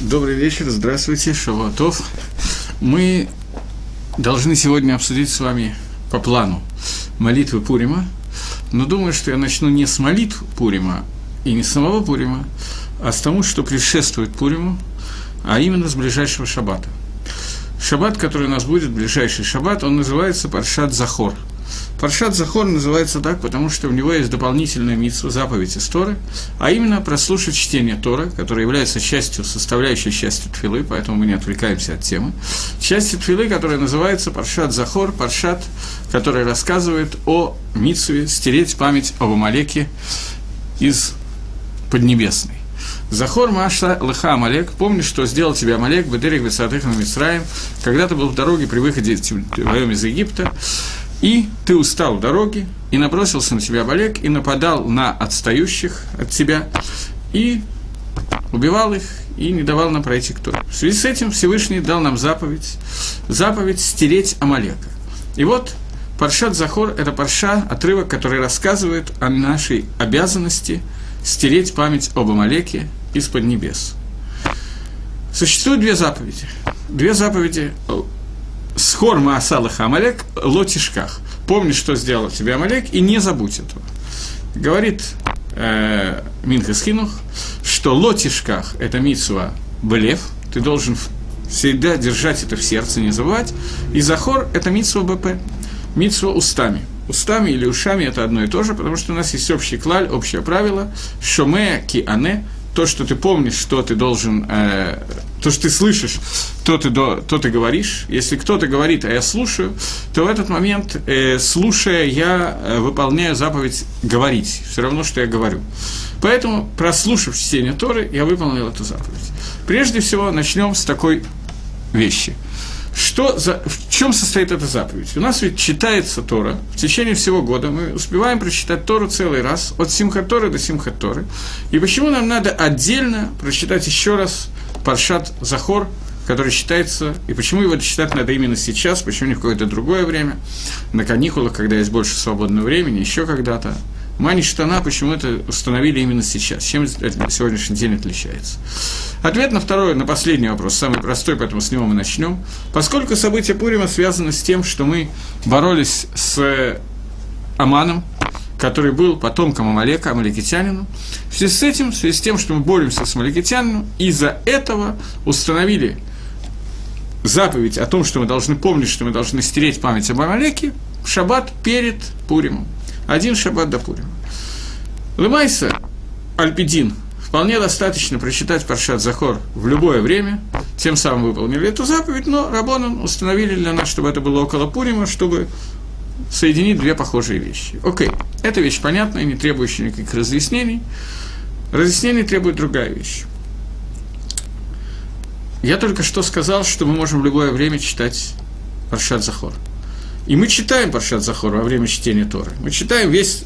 Добрый вечер, здравствуйте, шавуатов. Мы должны сегодня обсудить с вами по плану молитвы Пурима, но думаю, что я начну не с молитв Пурима и не с самого Пурима, а с тому, что предшествует Пуриму, а именно с ближайшего шаббата. Шаббат, который у нас будет, ближайший шаббат, он называется Паршат Захор. Паршат Захор называется так, потому что у него есть дополнительная мицва, заповедь из Торы, а именно прослушать чтение Торы, которое является частью, составляющей частью тфилы, поэтому мы не отвлекаемся от темы. Частью тфилы, которая называется Паршат Захор, паршат, который рассказывает о мицве стереть память об Амалеке из Поднебесной. Захор Маша Лыха Амалек, помни, что сделал тебе Амалек, Бедерик Бесатых на Мицраем, когда ты был в дороге при выходе твоем из Египта, и ты устал дороги, и набросился на тебя Амалек, и нападал на отстающих от тебя, и убивал их, и не давал нам пройти к Торе. В связи с этим Всевышний дал нам заповедь стереть Амалека. И вот Паршат Захор – это отрывок, который рассказывает о нашей обязанности стереть память об Амалеке из-под небес. Существуют две заповеди. Две заповеди «Схор Маасалаха Амалек Лотишках». Помни, что сделал тебе Амалек, и не забудь этого. Говорит Минха Хинух, что Лотишках – это мицва Блев, ты должен всегда держать это в сердце, не забывать, и Захор – это мицва БП, мицва устами. Устами или ушами – это одно и то же, потому что у нас есть общий клаль, общее правило «шомея ки ане», то, что ты помнишь, что ты должен, то, что ты слышишь, то ты говоришь. Если кто-то говорит, а я слушаю, то в этот момент, слушая, я выполняю заповедь «говорить», все равно, что я говорю. Поэтому, прослушав чтение Торы, я выполнил эту заповедь. Прежде всего, начнем с такой вещи. В чем состоит эта заповедь? У нас ведь читается Тора в течение всего года. Мы успеваем прочитать Тору целый раз, от Симхат Торы до Симхат Торы. И почему нам надо отдельно прочитать еще раз Паршат Захор, который читается, и почему его читать надо именно сейчас, почему не в какое-то другое время, на каникулах, когда есть больше свободного времени, еще когда-то. Маништана почему-то установили именно сейчас. Чем сегодняшний день отличается? Ответ на последний вопрос, самый простой, поэтому с него мы начнем. Поскольку события Пурима связаны с тем, что мы боролись с Аманом, который был потомком Амалека, амалекитянином, в связи с этим, в связи с тем, что мы боремся с амалекитянином, из-за этого установили заповедь о том, что мы должны помнить, что мы должны стереть память об Амалеке в шаббат перед Пуримом. Один шаббат до Пурима. Лымайса, Альпидин, вполне достаточно прочитать Паршат Захор в любое время, тем самым выполнили эту заповедь, но Раббанан установили для нас, чтобы это было около Пурима, чтобы соединить две похожие вещи. Окей, эта вещь понятная, не требующая никаких разъяснений. Разъяснений требует другая вещь. Я только что сказал, что мы можем в любое время читать Паршат Захор. И мы читаем Паршат Захор во время чтения Торы. Мы читаем весь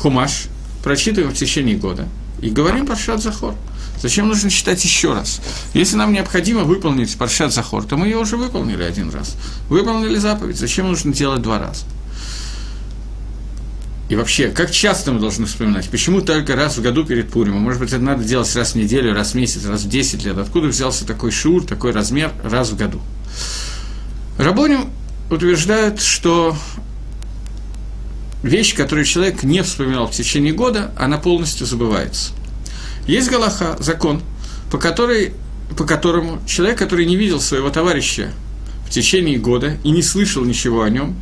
Хумаш, прочитываем в течение года и говорим Паршат Захор. Зачем нужно читать еще раз? Если нам необходимо выполнить Паршат Захор, то мы ее уже выполнили один раз. Выполнили заповедь, зачем нужно делать два раза? И вообще, как часто мы должны вспоминать? Почему только раз в году перед Пуримом? Может быть, это надо делать раз в неделю, раз в месяц, раз в 10 лет. Откуда взялся такой шиур, такой размер раз в году? Рабоним утверждают, что вещь, которую человек не вспоминал в течение года, она полностью забывается. Есть галаха, закон, по которому человек, который не видел своего товарища в течение года и не слышал ничего о нем,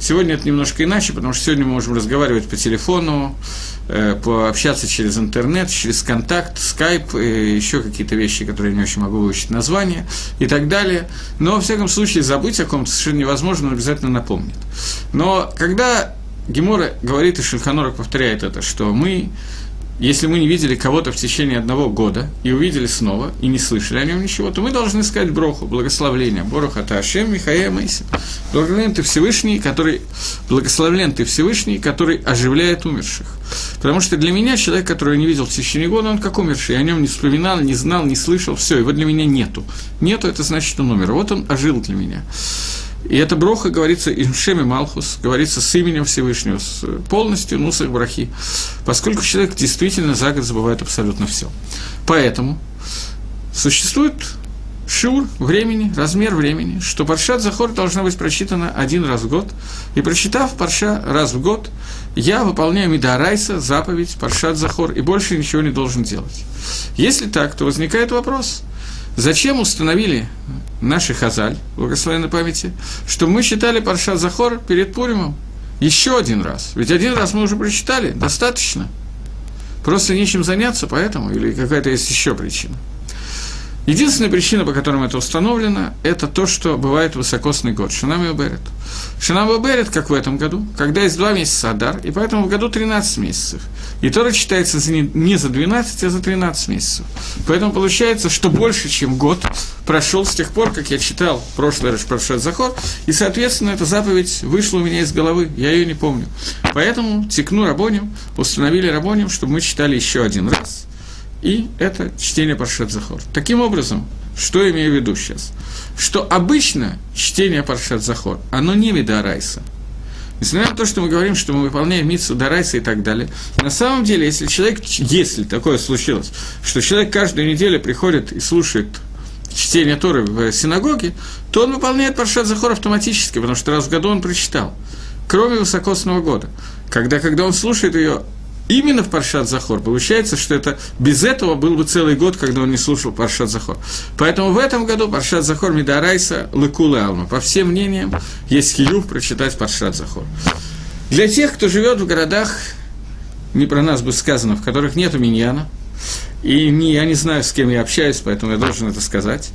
сегодня это немножко иначе, потому что сегодня мы можем разговаривать по телефону, пообщаться через интернет, через контакт, скайп, еще какие-то вещи, которые я не очень могу выучить название и так далее. Но, во всяком случае, забыть о ком-то совершенно невозможно, он обязательно напомнит. Но когда Гемора говорит, и Шульхан Орух повторяет это, что если мы не видели кого-то в течение одного года, и увидели снова, и не слышали о нем ничего, то мы должны сказать броху, благословление. Боруха та Ашем, Михаэ Мэйси. Благословлен ты Всевышний, который оживляет умерших. Потому что для меня человек, которого я не видел в течение года, он как умерший. Я о нем не вспоминал, не знал, не слышал. Все, его для меня нету. Нету, это значит, он умер. Вот он ожил для меня. И эта броха говорится «Имшеми Малхус», говорится с именем Всевышнего, с полностью нусах брахи, поскольку человек действительно за год забывает абсолютно все. Поэтому Существует шиур времени, размер времени, что Паршат Захор должна быть прочитана один раз в год, и прочитав Парша раз в год, я выполняю Мидарайса, заповедь Паршат Захор, и больше ничего не должен делать. Если так, то возникает вопрос, зачем установили наши хазаль, благословенной памяти, что мы читали Паршат Захор перед Пуримом еще один раз, ведь один раз мы уже прочитали, достаточно, просто нечем заняться, поэтому, или какая-то есть еще причина. Единственная причина, по которой это установлено, это то, что бывает высокосный год, Шанам и Берет. Шанам и Берет, как в этом году, когда есть 2 месяца Адар, и поэтому в году 13 месяцев. И Тора читается не за 12, а за 13 месяцев. Поэтому получается, что больше, чем год прошел с тех пор, как я читал прошлый раз Паршат Захор, и, соответственно, эта заповедь вышла у меня из головы, я ее не помню. Поэтому тикну рабоним, установили рабоним, чтобы мы читали еще один раз. И это чтение Паршат Захор. Таким образом, что я имею в виду сейчас? Что обычно чтение Паршат Захор, оно не мидарайса. Несмотря на то, что мы говорим, что мы выполняем мицву дарайса и так далее, на самом деле, если такое случилось, что человек каждую неделю приходит и слушает чтение Торы в синагоге, то он выполняет Паршат Захор автоматически, потому что раз в году он прочитал, кроме высокосного года, когда он слушает ее. Именно в Паршат Захор. Получается, что это без этого был бы целый год, когда он не слушал Паршат Захор. Поэтому в этом году Паршат Захор Мидарайса Лыкулы Алма. По всем мнениям, есть хиюв прочитать Паршат Захор. Для тех, кто живет в городах, не про нас бы сказано, в которых нету миньяна, и я не знаю, с кем я общаюсь, поэтому я должен это сказать,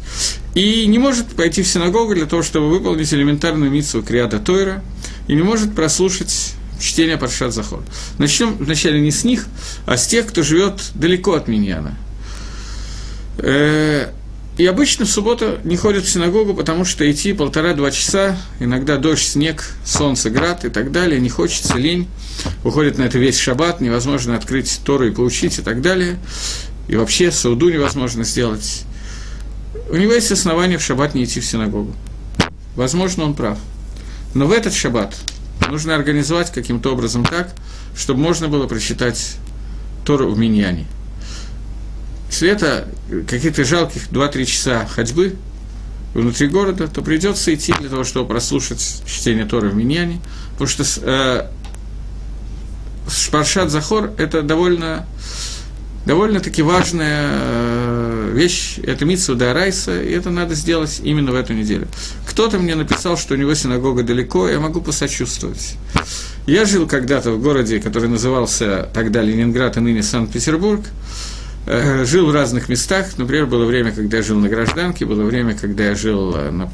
и не может пойти в синагогу для того, чтобы выполнить элементарную мицву Криата Тойра, и не может прослушать чтение Паршат Захор. Начнем вначале не с них, а с тех, кто живет далеко от миньяна. И обычно в субботу не ходят в синагогу, потому что идти 1,5-2 часа, иногда дождь, снег, солнце, град и так далее, не хочется, лень, уходит на это весь шаббат, невозможно открыть Тору и поучить и так далее, и вообще сауду невозможно сделать. У него есть основания в шаббат не идти в синагогу. Возможно, он прав. Но в этот шаббат нужно организовать каким-то образом так, чтобы можно было прочитать Тору в миньяне. Если это какие-то жалких 2-3 часа ходьбы внутри города, то придется идти для того, чтобы прослушать чтение Торы в миньяне, потому что Паршат Захор – это довольно-таки важная вещь, это мицва д'орайса, и это надо сделать именно в эту неделю. Кто-то мне написал, что у него синагога далеко, я могу посочувствовать. Я жил когда-то в городе, который назывался тогда Ленинград, а ныне Санкт-Петербург, жил в разных местах, например, было время, когда я жил на Гражданке, было время, когда я жил на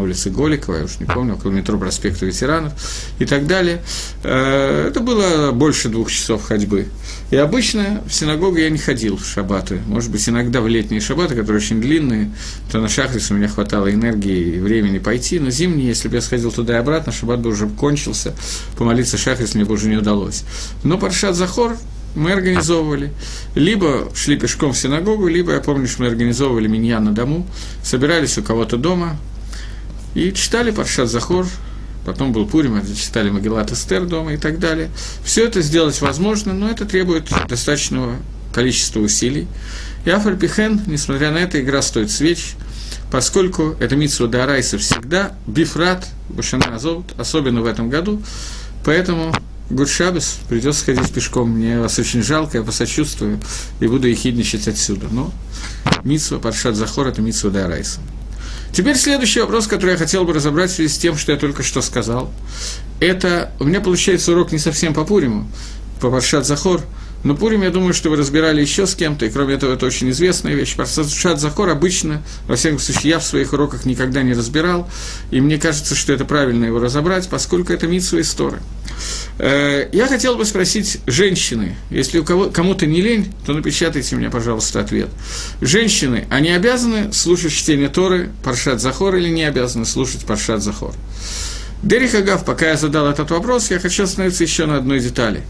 улице Голикова, я уж не помню, около метро проспекта Ветеранов и так далее. Это было больше 2 часов ходьбы. И обычно в синагогу я не ходил в шаббаты, может быть, иногда в летние шаббаты, которые очень длинные, то на шахрис у меня хватало энергии и времени пойти, но зимние, если бы я сходил туда и обратно, шаббат бы уже кончился, помолиться шахрис мне бы уже не удалось. Но Паршат Захор мы организовывали, либо шли пешком в синагогу, либо, я помню, что мы организовывали миньян на дому, собирались у кого-то дома и читали Паршат Захор, потом был Пурим, читали Магилат Эстер дома и так далее. Все это сделать возможно, но это требует достаточного количества усилий. И Афаль Пихен, несмотря на это, игра стоит свеч, поскольку это мицва д'орайса всегда, бифрат, бушана азот, особенно в этом году, поэтому Гуд шаббос, придется ходить пешком, мне вас очень жалко, я посочувствую и буду ехидничать отсюда. Но мицва Паршат Захор – это мицва д'орайса. Теперь следующий вопрос, который я хотел бы разобрать в связи с тем, что я только что сказал. Это у меня получается урок не совсем по Пуриму, по Паршат Захор, но Пурим, я думаю, что вы разбирали еще с кем-то, и кроме этого, это очень известная вещь. Паршат Захор обычно, во всяком случае, я в своих уроках никогда не разбирал, и мне кажется, что это правильно его разобрать, поскольку это мицва из Торы. Я хотел бы спросить женщины, если кому-то не лень, то напечатайте мне, пожалуйста, ответ. Женщины, они обязаны слушать чтение Торы Паршат Захор или не обязаны слушать Паршат Захор? Дерих Агав, пока я задал этот вопрос, я хочу остановиться еще на одной детали,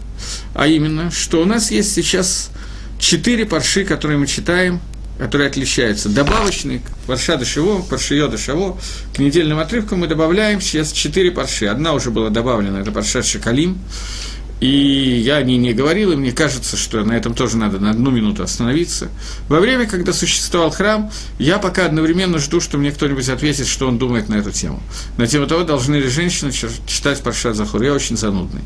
а именно, что у нас есть сейчас 4 парши, которые мы читаем, которые отличаются. Добавочный, парша дашево, паршиё дашево, к недельным отрывкам мы добавляем сейчас 4 парши. Одна уже была добавлена, это паршат Шакалим. и я о ней не говорил, и мне кажется, что на этом тоже надо на одну минуту остановиться. Во время, когда существовал храм, я пока одновременно жду, что мне кто-нибудь ответит, что он думает на эту тему. На тему того, должны ли женщины читать Паршат Захор. Я очень занудный.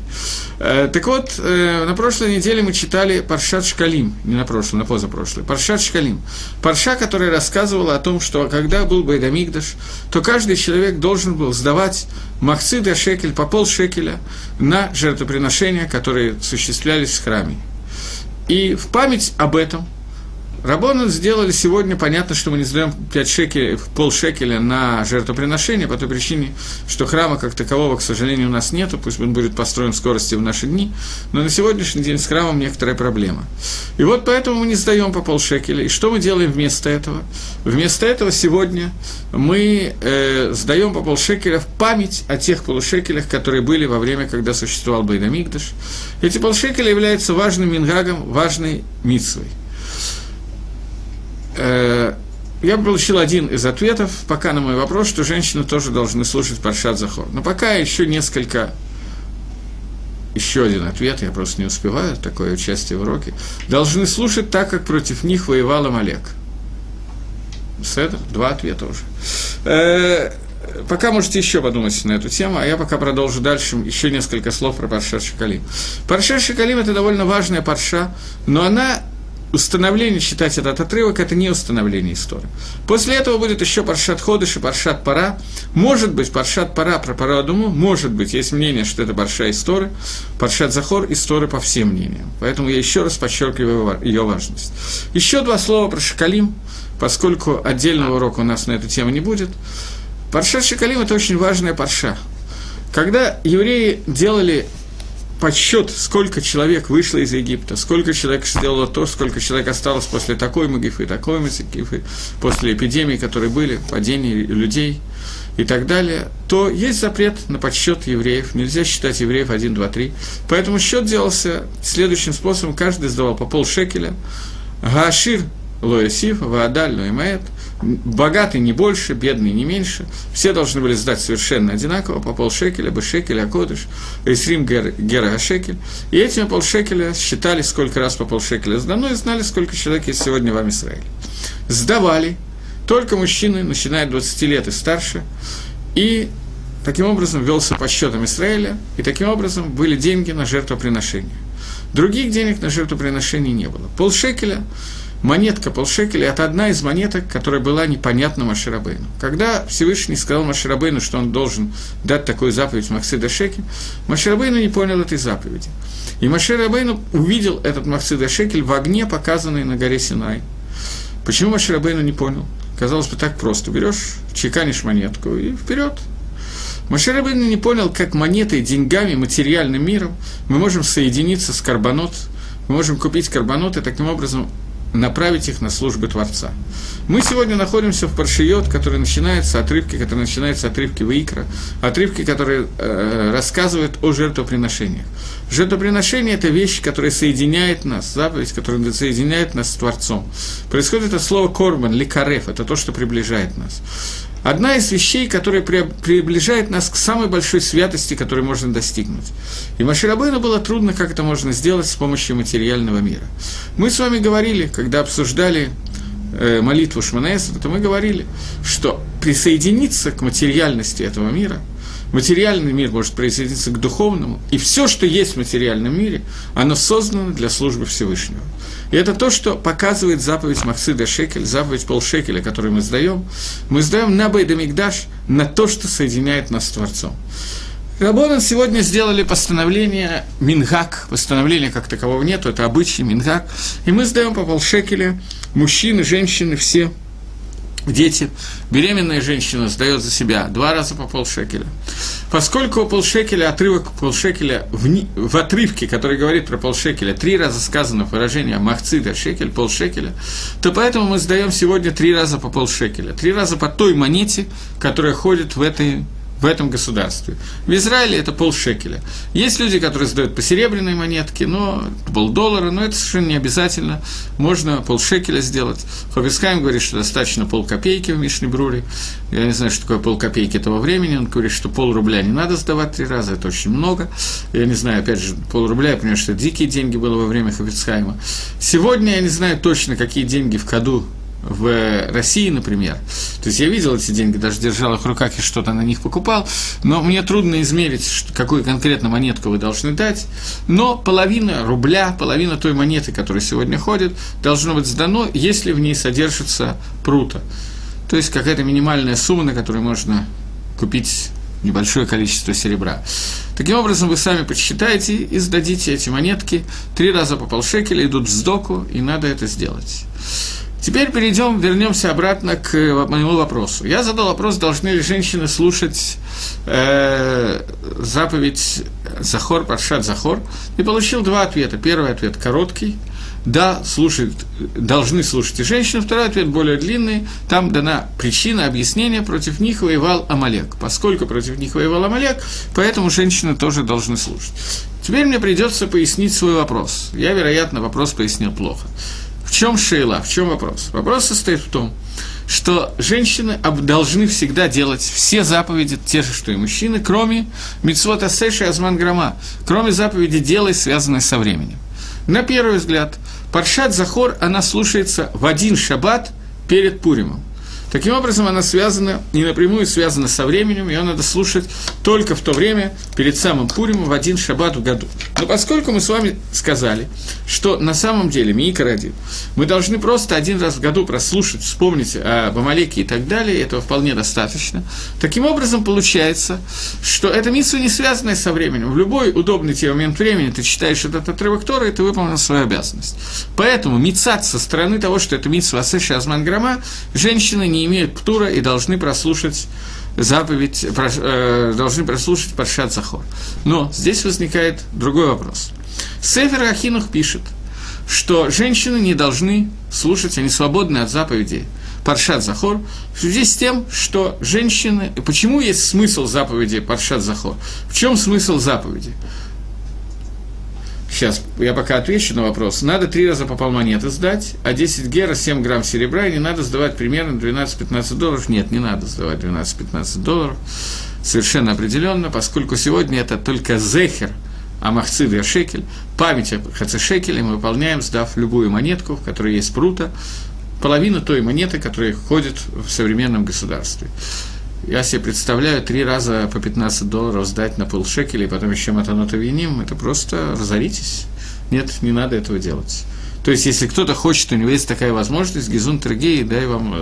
Так вот, на прошлой неделе мы читали Паршат Шкалим, не на прошлой, на позапрошлой, Паршат Шкалим. Парша, которая рассказывала о том, что когда был Байт Микдаш, то каждый человек должен был сдавать махцида шекель, по полшекеля на жертвоприношения, которые осуществлялись в храме. И в память об этом раббаним сделали сегодня, понятно, что мы не сдаем 5 шекелей, полшекеля на жертвоприношение, по той причине, что храма как такового, к сожалению, у нас нету, пусть он будет построен в скорости в наши дни, но на сегодняшний день с храмом некоторая проблема. И вот поэтому мы не сдаем по полшекеля. И что мы делаем вместо этого? Вместо этого сегодня мы сдаем по полшекеля в память о тех полушекелях, которые были во время, когда существовал Байт Микдаш. Эти полшекеля являются важным минхагом, важной мицвой. Я получил один из ответов, пока на мой вопрос, что женщины тоже должны слушать Паршат Захор. Но пока еще несколько... Еще один ответ, я просто не успеваю, такое участие в уроке. Должны слушать так, как против них воевал Амалек. Эстер, 2 ответа уже. Пока можете еще подумать на эту тему, а я пока продолжу дальше еще несколько слов про Паршат Шекалим. Паршат Шекалим – это довольно важная парша, но она... Установление читать этот отрывок – это не установление истории. После этого будет еще Паршат Ходыш и Паршат Пара. Может быть, Паршат Пара про Парадуму, может быть, есть мнение, что это Парша Исторы, Паршат Захор Исторы по всем мнениям. Поэтому я еще раз подчеркиваю ее важность. Еще 2 слова про Шекалим, поскольку отдельного урока у нас на эту тему не будет. Паршат Шекалим – это очень важная парша. Когда евреи делали... подсчет, сколько человек вышло из Египта, сколько человек сделало то, сколько человек осталось после такой магифы, после эпидемии, которые были, падения людей и так далее, то есть запрет на подсчет евреев, нельзя считать евреев 1, 2, 3. Поэтому счет делался следующим способом, каждый сдавал по полшекеля, Гаашир лоэсиф, ваадаль лоэмаэт, богатый не больше, бедный не меньше, все должны были сдать совершенно одинаково, по полшекеля, бешекель, акодыш, эсрим гера шекель, и этими полшекеля считали, сколько раз по полшекеля сдано, и знали, сколько человек есть сегодня в Израиле. Сдавали только мужчины, начиная от 20 лет и старше, и таким образом велся подсчетом Израиля, и таким образом были деньги на жертвоприношение. Других денег на жертвоприношение не было. Полшекеля монетка полшекеля – это одна из монеток, которая была непонятна Моше Рабейну. Когда Всевышний сказал Моше Рабейну, что он должен дать такую заповедь Махсида Шекель, Моше Рабейну не понял этой заповеди. И Моше Рабейну увидел этот Махсида Шекель в огне, показанный на горе Синай. Почему Моше Рабейну не понял? Казалось бы, так просто. Берешь, чеканишь монетку и вперед. Моше Рабейну не понял, как монетой, деньгами, материальным миром мы можем соединиться с карбонот, мы можем купить карбонот и таким образом направить их на службы Творца. Мы сегодня находимся в паршиот, который начинается отрывки Ваикра, отрывки, которые рассказывают о жертвоприношениях. Жертвоприношение – это вещь, которая соединяет нас, заповедь, которая соединяет нас с Творцом. Происходит это слово «корбан», «ликареф» – это то, что приближает нас. Одна из вещей, которая приближает нас к самой большой святости, которую можно достигнуть. И Моше Рабейну было трудно, как это можно сделать с помощью материального мира. Мы с вами говорили, когда обсуждали молитву Шмоне Эсрей, то мы говорили, что присоединиться к материальности этого мира, материальный мир может присоединиться к духовному, и все, что есть в материальном мире, оно создано для службы Всевышнего. И это то, что показывает заповедь Махсида Шекель, заповедь полшекеля, которую мы сдаем. Мы сдаем на Байт Микдаш, на то, что соединяет нас с Творцом. Раббаним сегодня сделали постановление минхак, постановления как такового нету, это обычай минхак, и мы сдаем по полшекеля, мужчины, женщины, все дети. Беременная женщина сдает за себя 2 раза по полшекеля. Поскольку полшекеля, отрывок полшекеля в отрывке, который говорит про полшекеля, 3 раза сказано выражение «махцида шекель», полшекеля, то поэтому мы сдаем сегодня 3 раза по полшекеля. 3 раза по той монете, которая ходит в этой в этом государстве. В Израиле это полшекеля. Есть люди, которые сдают по серебряной монетке, но полдоллара, но это совершенно не обязательно. Можно полшекеля сделать. Ховескайм говорит, что достаточно полкопейки в Мишне Бруре. Я не знаю, что такое полкопейки того времени. Он говорит, что полрубля не надо сдавать 3 раза, это очень много. Я не знаю, опять же, полрубля, я понимаю, что дикие деньги было во время Ховецхайма. Сегодня я не знаю точно, какие деньги в ходу в России, например. То есть я видел эти деньги, даже держал их в руках и что-то на них покупал, но мне трудно измерить, какую конкретно монетку вы должны дать, но половина рубля, половина той монеты, которая сегодня ходит, должно быть сдано, если в ней содержится прута. То есть какая-то минимальная сумма, на которую можно купить небольшое количество серебра. Таким образом, вы сами подсчитаете и сдадите эти монетки. 3 раза по полшекеля идут в сдоку, и надо это сделать. Теперь вернемся обратно к моему вопросу. Я задал вопрос, должны ли женщины слушать заповедь Захор, Паршат Захор, и получил 2 ответа. Первый ответ короткий, да, должны слушать и женщины. Второй ответ более длинный, там дана причина, объяснение, против них воевал Амалек. Поскольку против них воевал Амалек, поэтому женщины тоже должны слушать. Теперь мне придется пояснить свой вопрос. Я, вероятно, вопрос пояснил плохо. В чем шейла, в чем вопрос? Вопрос состоит в том, что женщины должны всегда делать все заповеди, те же, что и мужчины, кроме мицвот асэш и азман грама, кроме заповеди «делай», связанной со временем. На первый взгляд, Паршат Захор, она слушается в 1 шаббат перед Пуримом. Таким образом, она связана, не напрямую связана со временем, ее надо слушать только в то время, перед самым Пуримом, в 1 шаббат в году. Но поскольку мы с вами сказали, что на самом деле, Миикарадин, мы должны просто 1 раз в году прослушать, вспомнить об Амалеке и так далее, этого вполне достаточно. Таким образом, получается, что эта митсва не связанная со временем. В любой удобный тебе момент времени ты читаешь этот отрывок Торы, и ты выполнил свою обязанность. Поэтому мицат со стороны того, что это митсва асэш и азман грама, женщины не имеют птура и должны прослушать заповедь, должны прослушать Паршат Захор. Но здесь возникает другой вопрос. Сефер Ахинух пишет, что женщины не должны слушать, они свободны от заповедей Паршат Захор, в связи с тем, что женщины... Почему есть смысл заповеди Паршат Захор? В чем смысл заповеди? Сейчас я пока отвечу на вопрос. Надо 3 раза по полмонеты сдать, а 10 гера, 7 грамм серебра, и не надо сдавать примерно 12-15 долларов. Нет, не надо сдавать 12-15 долларов. Совершенно определенно, поскольку сегодня это только зехер, а махцид я шекель, память о хацешекеле мы выполняем, сдав любую монетку, в которой есть прута, половина той монеты, которая ходит в современном государстве. Я себе представляю, 3 раза по 15 долларов сдать на полшекеля, и потом еще матанота виним, это просто разоритесь. Нет, не надо этого делать. То есть, если кто-то хочет, у него есть такая возможность, Гизун Тергей, дай вам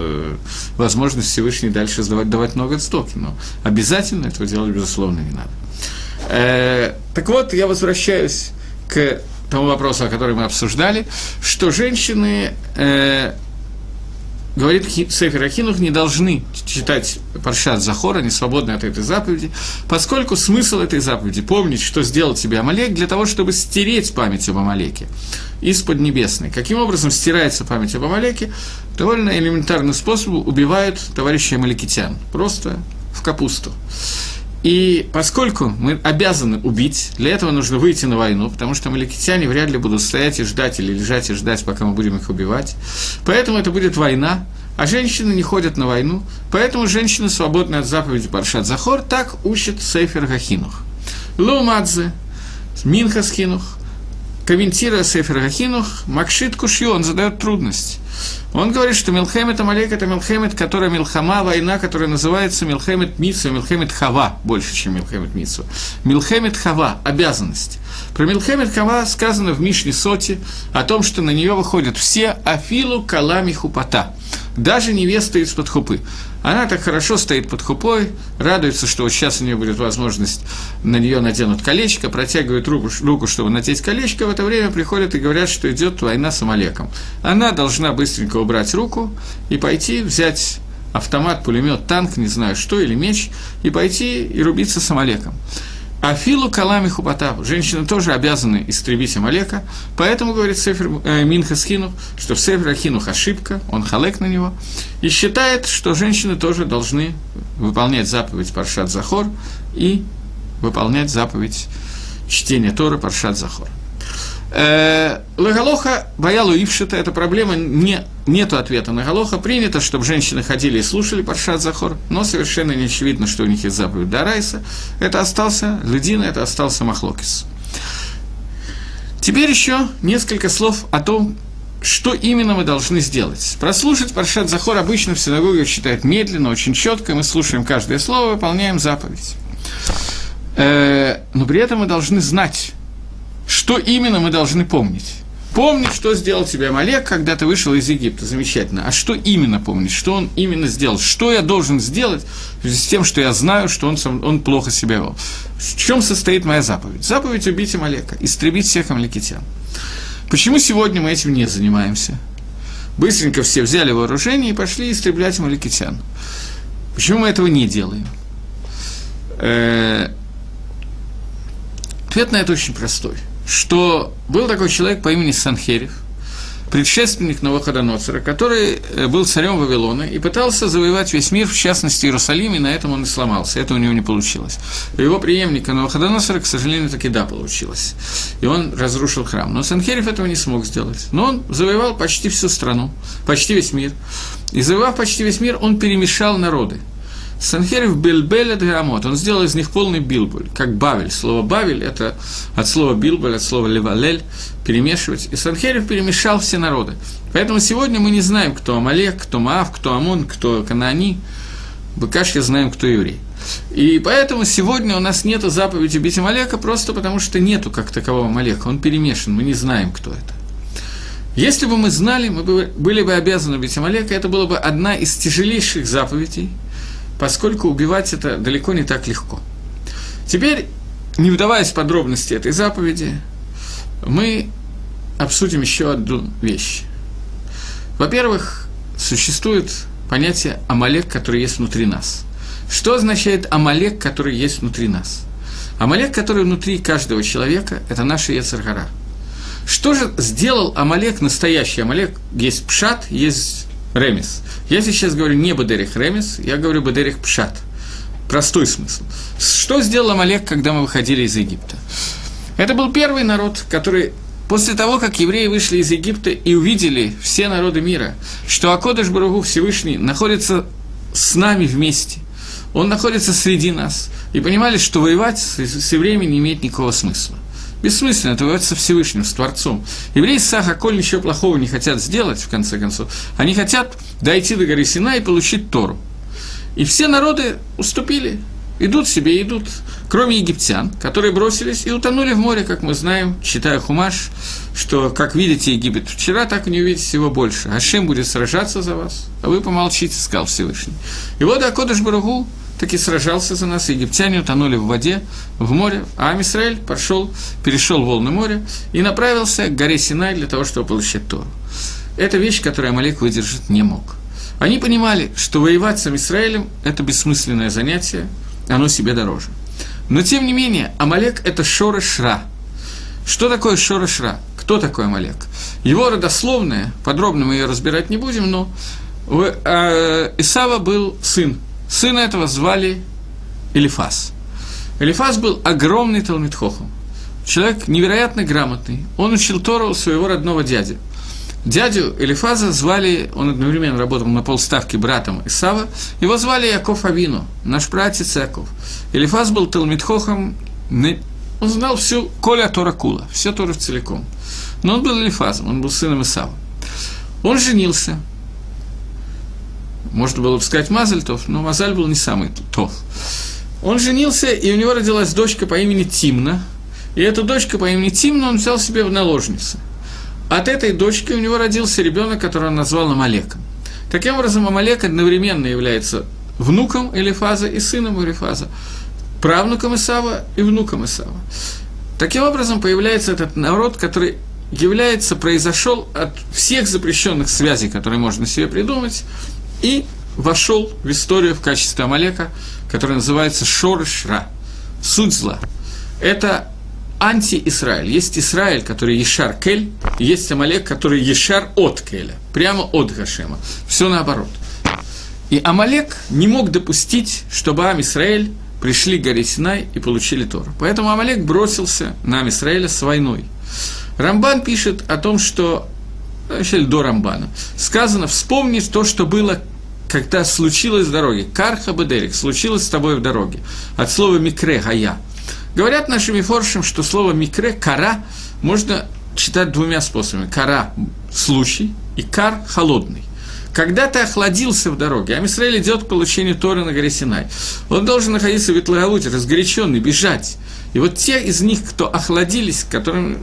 возможность Всевышний дальше давать много стоки, но обязательно этого делать, безусловно, не надо. Так вот, я возвращаюсь к тому вопросу, о котором мы обсуждали, что женщины... Говорит Сефер Ахинух, не должны читать Паршат Захор, они свободны от этой заповеди, поскольку смысл этой заповеди – помнить, что сделал тебе Амалек, для того, чтобы стереть память об Амалеке из Поднебесной. Каким образом стирается память об Амалеке? Довольно элементарным способом убивают товарищей амалекитян, просто в капусту. И поскольку мы обязаны убить, для этого нужно выйти на войну, потому что амалекитяне вряд ли будут стоять и ждать, или лежать и ждать, пока мы будем их убивать. Поэтому это будет война, а женщины не ходят на войну, поэтому женщины свободны от заповеди Паршат Захор, так учит Сефер Ахинух. Лоумадзе, Минха Хинух, комментируя Сефер Ахинух, Макшит Кушью, он задает трудность. Он говорит, что Милхемет Амалек – это Милхемет, которая Милхама, война, которая называется Милхемет Митсва, Милхемет Хава, больше, чем Милхемет Митсва. Милхемет Хава – обязанность. Про Милхемет Хава сказано в Мишне Соте о том, что на нее выходят все афилу калами хупата, даже невеста из-под хупы. Она так хорошо стоит под хупой, радуется, что вот сейчас у нее будет возможность, на нее наденут колечко, протягивает руку, чтобы надеть колечко, в это время приходят и говорят, что идет война с Амалеком. Она должна быстренько убрать руку и пойти взять автомат, пулемет, танк, не знаю что, или меч, и пойти и рубиться с Амалеком. Афилу калами хупатав. Женщины тоже обязаны истребить Амалека, поэтому говорит Сефер Минха Схинух, что в Сефер Ахинух ошибка, он халек на него, и считает, что женщины тоже должны выполнять заповедь Паршат Захор и выполнять заповедь чтения Торы Паршат Захор. Логолоха боялу ившита, эта проблема, нету ответа на Логолоха. Принято, чтобы женщины ходили и слушали Паршат Захор, но совершенно не очевидно, что у них есть заповедь Дарайса. Это остался Ледина, это остался Махлокис. Теперь еще несколько слов о том, что именно мы должны сделать. Прослушать Паршат Захор обычно в синагогах читают медленно, очень четко, мы слушаем каждое слово, выполняем заповедь. Но при этом мы должны знать, что именно мы должны помнить. Помнить, что сделал тебе Амалек, когда ты вышел из Египта. Замечательно. А что именно помнить? Что он именно сделал? Что я должен сделать с тем, что я знаю, что он плохо себя вел? В чем состоит моя заповедь? Заповедь убить Амалека, истребить всех амалекитян. Почему сегодня мы этим не занимаемся? Быстренько все взяли вооружение и пошли истреблять амалекитян. Почему мы этого не делаем? Ответ на это очень простой. Что был такой человек по имени Санхерив, предшественник Навуходоносора, который был царем Вавилона и пытался завоевать весь мир, в частности Иерусалим, и на этом он и сломался, это у него не получилось. У его преемника Навуходоносора, к сожалению, таки да, получилось, и он разрушил храм. Но Санхерив этого не смог сделать, но он завоевал почти всю страну, почти весь мир, и завоевав почти весь мир, он перемешал народы. Санхерив Бельбелет Гамот, он сделал из них полный билбуль, как Бавель. Слово Бавель – это от слова билбуль, от слова левалель, перемешивать. И Санхерив перемешал все народы. Поэтому сегодня мы не знаем, кто Амалек, кто Маав, кто Амон, кто Канаани. Быкашья знаем, кто еврей. И поэтому сегодня у нас нет заповеди убить Амалека, просто потому что нету как такового Амалека. Он перемешан, мы не знаем, кто это. Если бы мы знали, мы были бы обязаны убить Амалека, это была бы одна из тяжелейших заповедей, поскольку убивать это далеко не так легко. Теперь, не вдаваясь в подробности этой заповеди, мы обсудим еще одну вещь. Во-первых, существует понятие Амалек, который есть внутри нас. Что означает Амалек, который есть внутри нас? Амалек, который внутри каждого человека, это наша Йецер Гара. Что же сделал Амалек, настоящий Амалек? Есть Пшат, есть Ремес. Я сейчас говорю не Бадерих Ремес, я говорю Бадерих Пшат. Простой смысл. Что сделал Амалек, когда мы выходили из Египта? Это был первый народ, который после того, как евреи вышли из Египта и увидели все народы мира, что Акодыш Баругу Всевышний находится с нами вместе, он находится среди нас, и понимали, что воевать с евреями не имеет никакого смысла. Бессмысленно, это воевать со Всевышним, с Творцом. Евреи Саха, коль ничего плохого не хотят сделать, в конце концов, они хотят дойти до горы Синай и получить Тору. И все народы уступили, идут себе, идут, кроме египтян, которые бросились и утонули в море, как мы знаем, читая Хумаш, что как видите Египет вчера, так и не увидите его больше. Ашем будет сражаться за вас, а вы помолчите, сказал Всевышний. И вот Акодыш Баругу таки сражался за нас, египтяне утонули в воде, в море, а Ам Исраэль перешел волны моря и направился к горе Синай для того, чтобы получить Тору. Это вещь, которую Амалек выдержать не мог. Они понимали, что воевать с Ам Исраэлем – это бессмысленное занятие, оно себе дороже. Но, тем не менее, Амалек – это шореш ра. Что такое шореш ра? Кто такой Амалек? Его родословная, подробно мы ее разбирать не будем, но у Исава был сын. Сына этого звали Элифаз. Элифаз был огромный талмид хохам, человек невероятно грамотный. Он учил Тору у своего родного дяди. Дядю Элифаза звали, он одновременно работал на полставки братом Исава, его звали Яков Авину, наш братец Яков. Элифаз был талмид хохам, он знал всю коля Тора кула, все Тору целиком. Но он был Элифазом, он был сыном Исава. Он женился. Можно было бы сказать Мазальтов, но Мазаль был не самый Тов. Он женился, и у него родилась дочка по имени Тимна. И эту дочку по имени Тимна он взял себе в наложницу. От этой дочки у него родился ребенок, которого он назвал Амалеком. Таким образом, Амалек одновременно является внуком Элифаза и сыном Элифаза, правнуком Исава и внуком Исава. Таким образом, появляется этот народ, который произошел от всех запрещенных связей, которые можно себе придумать, и вошел в историю в качестве Амалека, который называется Шореш Ра, суть зла. это анти-Исраиль. Есть Исраиль, который Ешар Кель, есть Амалек, который Ешар от Келя, прямо от Гашема. Все наоборот. И Амалек не мог допустить, чтобы Ам Исраэль пришли к горе Синай и получили Тору. Поэтому Амалек бросился на Ам Исраэля с войной. Рамбан пишет о том, что до Рамбана сказано: «Вспомни то, что было, когда случилось в дороге. Карха бедерик, случилось с тобой в дороге». От слова «микре» – «гая». Говорят нашим мифоршам, что слово «микре» – «кара» можно читать двумя способами. «Кара» – «случай» и «кар» – «холодный». Когда ты охладился в дороге, Ам Исраэль идет к получению Торы на горе Синай. Он должен находиться в Итлагалуте, разгоряченный, бежать. И вот те из них, кто охладились, которым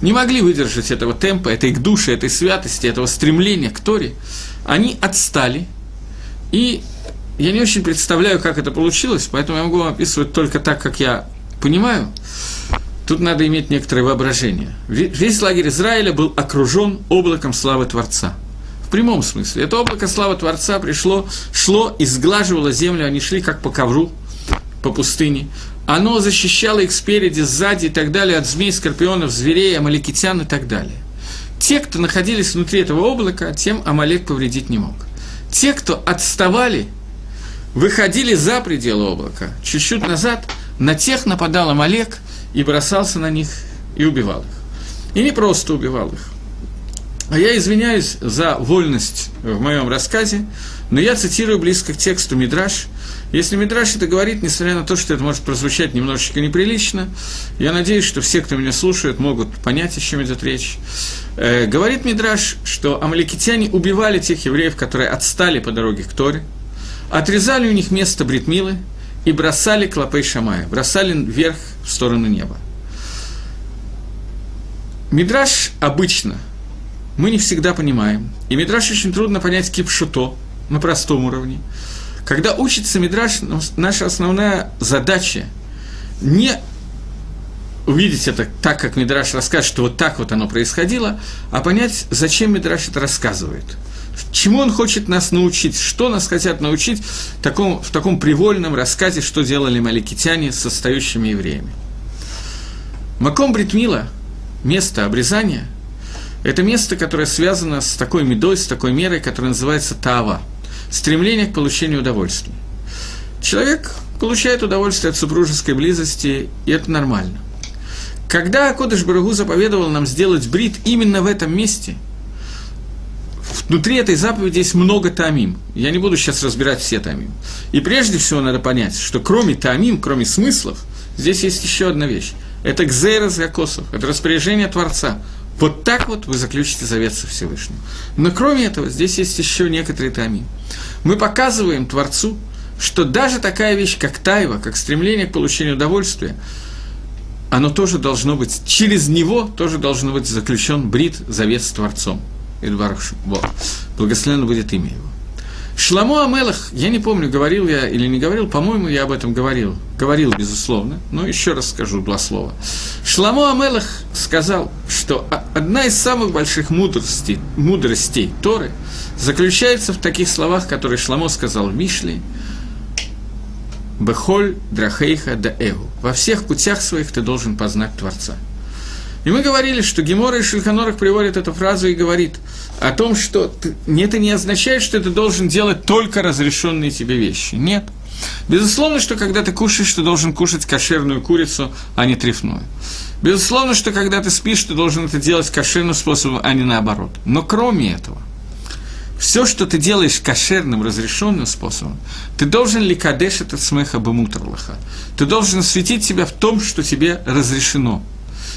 не могли выдержать этого темпа, этой души, этой святости, этого стремления к Торе, они отстали. И я не очень представляю, как это получилось, поэтому я могу вам описывать только так, как я понимаю. Тут надо иметь некоторое воображение. Весь лагерь Израиля был окружен облаком славы Творца. В прямом смысле. Это облако славы Творца пришло, шло и сглаживало землю, они шли как по ковру, по пустыне. Оно защищало их спереди, сзади и так далее, от змей, скорпионов, зверей, амалекитян и так далее. Те, кто находились внутри этого облака, тем Амалек повредить не мог. Те, кто отставали, выходили за пределы облака, чуть-чуть назад, на тех нападал Амалек и бросался на них и убивал их. И не просто убивал их. А я извиняюсь за вольность в моем рассказе, но я цитирую близко к тексту Мидраш. Если Мидраш это говорит, несмотря на то, что это может прозвучать немножечко неприлично, я надеюсь, что все, кто меня слушает, могут понять, о чем идет речь. Говорит Мидраш, что амалекитяне убивали тех евреев, которые отстали по дороге к Торе, отрезали у них место Брит Милы и бросали клапей Шамая, бросали вверх в сторону неба. Мидраш обычно мы не всегда понимаем, и Мидраш очень трудно понять кипшуто на простом уровне. Когда учится Мидраш, наша основная задача не увидеть это так, как Мидраш расскажет, что вот так вот оно происходило, а понять, зачем Мидраш это рассказывает, чему он хочет нас научить, что нас хотят научить в таком привольном рассказе, что делали амалекитяне с отстающими евреями. Маком Брит Мила, место обрезания, это место, которое связано с такой медой, с такой мерой, которая называется таава. Стремление к получению удовольствия. Человек получает удовольствие от супружеской близости, и это нормально. Когда Акодыш Баругу заповедовал нам сделать брит именно в этом месте, внутри этой заповеди есть много таамим. Я не буду сейчас разбирать все таамим. И прежде всего надо понять, что кроме таамим, кроме смыслов, здесь есть еще одна вещь. Это гзейра згакосов, это распоряжение Творца. Вот так вот вы заключите завет со Всевышним. Но кроме этого, здесь есть еще некоторые таамим. Мы показываем Творцу, что даже такая вещь, как тайва, как стремление к получению удовольствия, оно тоже должно быть, через него тоже должен быть заключен брит, завет с Творцом. Идбарах Бог. Благословен будет имя его. Шламо Амелах, я не помню, говорил я или не говорил, по-моему, я об этом говорил. Говорил, безусловно, но еще раз скажу два слова. Шламо Амелах сказал, что одна из самых больших мудростей Торы заключается в таких словах, которые Шламо сказал в Мишле: «Бехоль драхейха да эву». «Во всех путях своих ты должен познать Творца». И мы говорили, что Гемора и Шульхан Орух приводят эту фразу и говорит о том, что это не означает, что ты должен делать только разрешенные тебе вещи. Нет. Безусловно, что когда ты кушаешь, ты должен кушать кошерную курицу, а не трефную. Безусловно, что когда ты спишь, ты должен это делать кошерным способом, а не наоборот. Но кроме этого, все, что ты делаешь кошерным, разрешенным способом, ты должен ликадеш этот смеха бамутарлаха. Ты должен осветить себя в том, что тебе разрешено.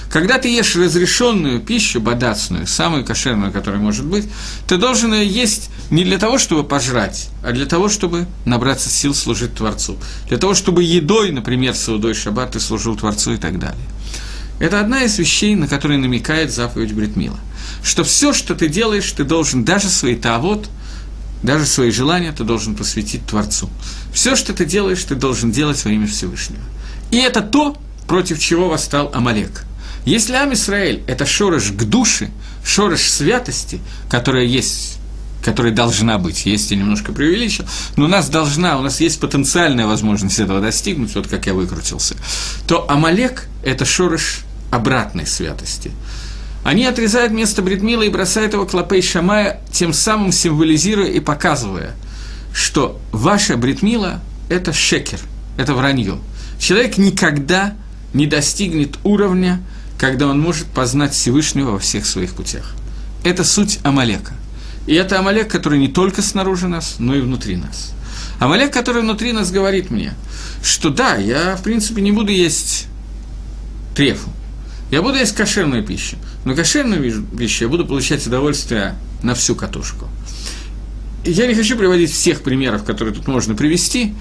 Когда ты ешь разрешенную пищу, бадацную, самую кошерную, которая может быть, ты должен ее есть не для того, чтобы пожрать, а для того, чтобы набраться сил служить Творцу. Для того, чтобы едой, например, саудой шаббат, ты служил Творцу и так далее. Это одна из вещей, на которые намекает заповедь Брит Мила. Что все, что ты делаешь, ты должен, даже свои таавот, даже свои желания, ты должен посвятить Творцу. Все, что ты делаешь, ты должен делать во имя Всевышнего. И это то, против чего восстал Амалек. Если Ам Исраэль – это шореш к душе, шореш святости, которая есть которая должна быть. Есть, я немножко преувеличил, но у нас есть потенциальная возможность этого достигнуть, вот как я выкрутился, то Амалек – это шорыш обратной святости. Они отрезают место Брит Мила и бросают его клапей Шамая, тем самым символизируя и показывая, что ваша Брит Мила – это шекер, это вранье. Человек никогда не достигнет уровня, когда он может познать Всевышнего во всех своих путях. Это суть Амалека. И это Амалек, который не только снаружи нас, но и внутри нас. Амалек, который внутри нас, говорит мне, что да, я, в принципе, не буду есть трефу, я буду есть кошерную пищу, но кошерную пищу я буду получать удовольствие на всю катушку. Я не хочу приводить всех примеров, которые тут можно привести,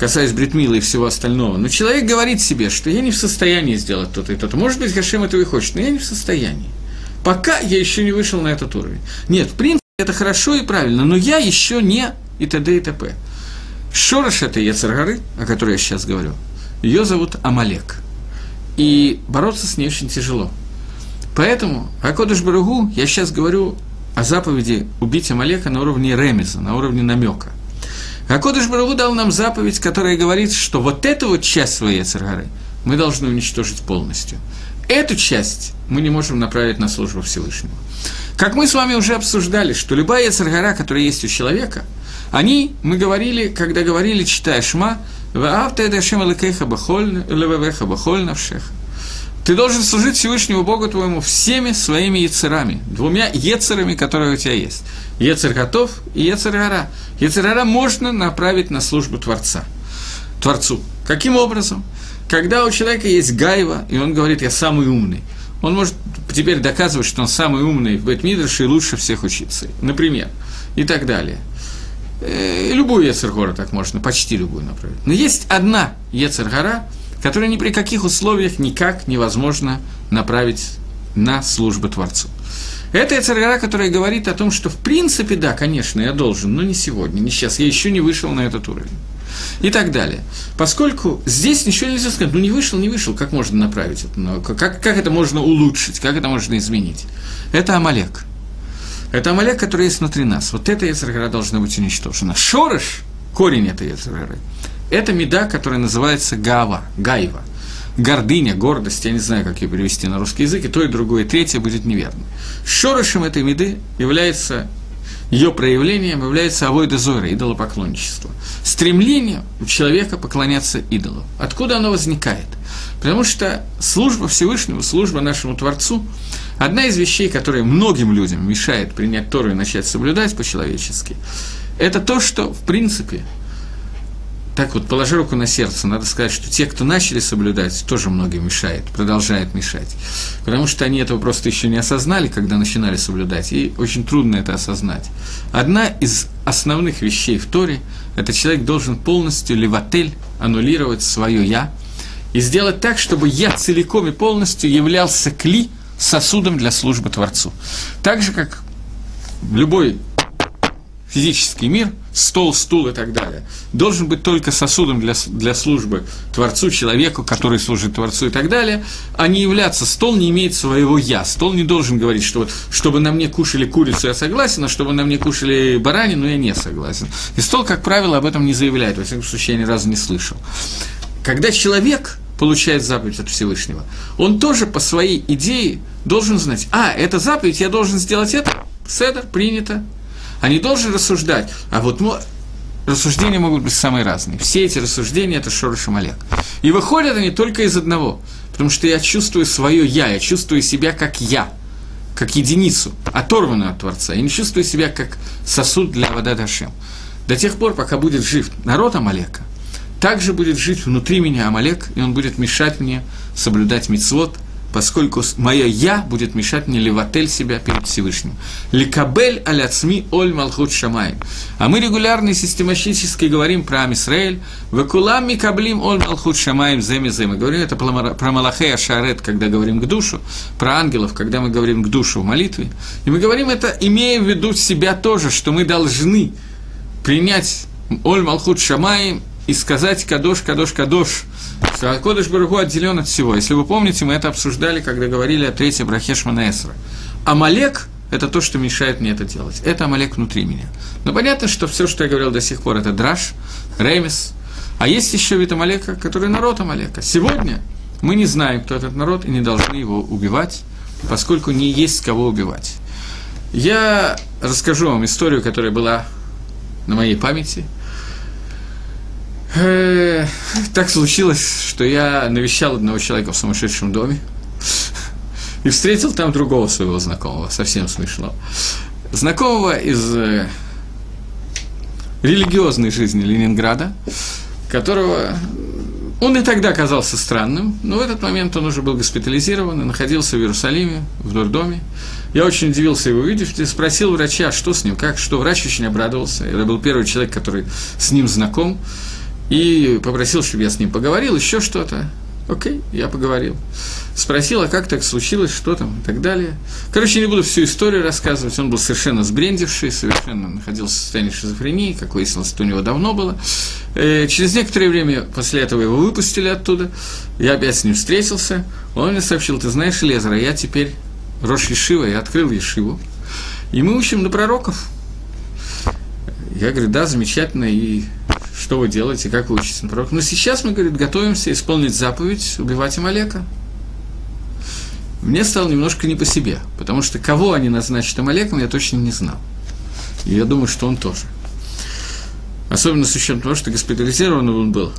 касаясь Брит Мила и всего остального, но человек говорит себе, что я не в состоянии сделать то-то и то-то. Может быть, Гошем этого и хочет, но я не в состоянии. Пока я еще не вышел на этот уровень. Нет, в принципе, это хорошо и правильно, но я еще не и т.д. и т.п. Шорыш этой Ецер Гары, о которой я сейчас говорю, ее зовут Амалек. И бороться с ней очень тяжело. Поэтому, Акодыш Баругу, я сейчас говорю о заповеди убить Амалека на уровне ремеза, на уровне намека. Акодыш Баругу дал нам заповедь, которая говорит, что вот эту вот часть своей Ецер Гары мы должны уничтожить полностью. Эту часть мы не можем направить на службу Всевышнему. Как мы с вами уже обсуждали, что любая Ецер Гара, которая есть у человека, мы говорили, когда говорили, читая Шма, ты должен служить Всевышнему Богу твоему всеми своими яцерами, двумя яцерами, которые у тебя есть. Яцер Готов и Ецер Гара. Ецер Гара можно направить на службу Творцу. Каким образом? Когда у человека есть гайва, и он говорит, я самый умный, он может теперь доказывать, что он самый умный в Байт Мидраше и лучше всех учиться, например, и так далее. Любую Ецер Гора так можно, почти любую направить. Но есть одна Ецер Гора, которую ни при каких условиях никак невозможно направить на службу Творцу. Это Ецер Гора, которая говорит о том, что в принципе, да, конечно, я должен, но не сегодня, не сейчас, я еще не вышел на этот уровень. И так далее. Поскольку здесь ничего нельзя сказать, не вышел, как можно направить это, как это можно улучшить, как это можно изменить. Это Амалек. Это Амалек, который есть внутри нас. Вот эта Ецер Гара должна быть уничтожена. Шорыш, корень этой Ецер Гары, это меда, которая называется гайва. Гордыня, гордость, я не знаю, как ее перевести на русский язык, и то, и другое, и третье будет неверно. Шорышем этой меды является... Ее проявлением является авойда зора, идолопоклонничество. Стремление у человека поклоняться идолу. Откуда оно возникает? Потому что служба Всевышнему, служба нашему Творцу, одна из вещей, которая многим людям мешает принять Тору и начать соблюдать по-человечески, это то, что, в принципе, так вот, положи руку на сердце, надо сказать, что те, кто начали соблюдать, тоже многим мешает, продолжает мешать. Потому что они этого просто еще не осознали, когда начинали соблюдать, и очень трудно это осознать. Одна из основных вещей в Торе – это человек должен полностью левотель аннулировать свое «я» и сделать так, чтобы «я» целиком и полностью являлся кли, сосудом для службы Творцу. Так же, как любой физический мир, стол, стул и так далее, должен быть только сосудом для службы Творцу, человеку, который служит Творцу и так далее, а не являться. Стол не имеет своего «я». Стол не должен говорить, что вот, чтобы на мне кушали курицу, я согласен, а чтобы на мне кушали баранину, я не согласен. И стол, как правило, об этом не заявляет, во всяком случае, я ни разу не слышал. Когда человек получает заповедь от Всевышнего, он тоже по своей идее должен знать, это заповедь, я должен сделать это, седер, принято. А не должен рассуждать, а вот рассуждения могут быть самые разные. Все эти рассуждения – это шорыш Амалек. И выходят они только из одного, потому что я чувствую свое «я», я чувствую себя как «я», как единицу, оторванную от Творца, я не чувствую себя как сосуд для Аводат Ашем. До тех пор, пока будет жив народ Амалека, также будет жить внутри меня Амалек, и он будет мешать мне соблюдать мицвот, поскольку мое «я» будет мешать мне левотель себя перед Всевышним. «Ликабель аляцми оль малхут шамай». А мы регулярно и систематически говорим про Ам Исраэль. «Векулам микаблим оль малхут шамай зэми-зэми». Говорим это про Малахея Шаарет, когда говорим к душу, про ангелов, когда мы говорим к душу в молитве. И мы говорим это, имея в виду себя тоже, что мы должны принять оль малхут шамай и сказать «кадош, кадош, кадош». Кодыш Баруху отделен от всего. Если вы помните, мы это обсуждали, когда говорили о третьей брахе Шмона Эсра. Амалек это то, что мешает мне это делать. Это Амалек внутри меня. Но понятно, что все, что я говорил до сих пор, это драш, ремес. А есть еще вид Амалека, который народ Амалека. Сегодня мы не знаем, кто этот народ, и не должны его убивать, поскольку не есть кого убивать. Я расскажу вам историю, которая была на моей памяти. Так случилось, что я навещал одного человека в сумасшедшем доме и встретил там другого своего знакомого, совсем смешно. Знакомого из религиозной жизни Ленинграда, которого... Он и тогда казался странным, но в этот момент он уже был госпитализирован и находился в Иерусалиме, в дурдоме. Я очень удивился его, увидев, и спросил врача, что с ним, как, что. Врач очень обрадовался. Это был первый человек, который с ним знаком, и попросил, чтобы я с ним поговорил, еще что-то. Окей, я поговорил. Спросил, а как так случилось, что там и так далее. Короче, не буду всю историю рассказывать. Он был совершенно сбрендивший, совершенно находился в состоянии шизофрении, как выяснилось, это у него давно было. Через некоторое время после этого его выпустили оттуда. Я опять с ним встретился. Он мне сообщил: ты знаешь, Лезер, я теперь рош ешива, я открыл ешиву. И мы учим на пророков. Я говорю: да, замечательно, и... что вы делаете, как вы учитесь на пророков. Но сейчас мы, говорит, готовимся исполнить заповедь убивать Амалека. Мне стало немножко не по себе, потому что кого они назначат Амалеком, я точно не знал. И я думаю, что он тоже. Особенно с учетом того, что госпитализирован он был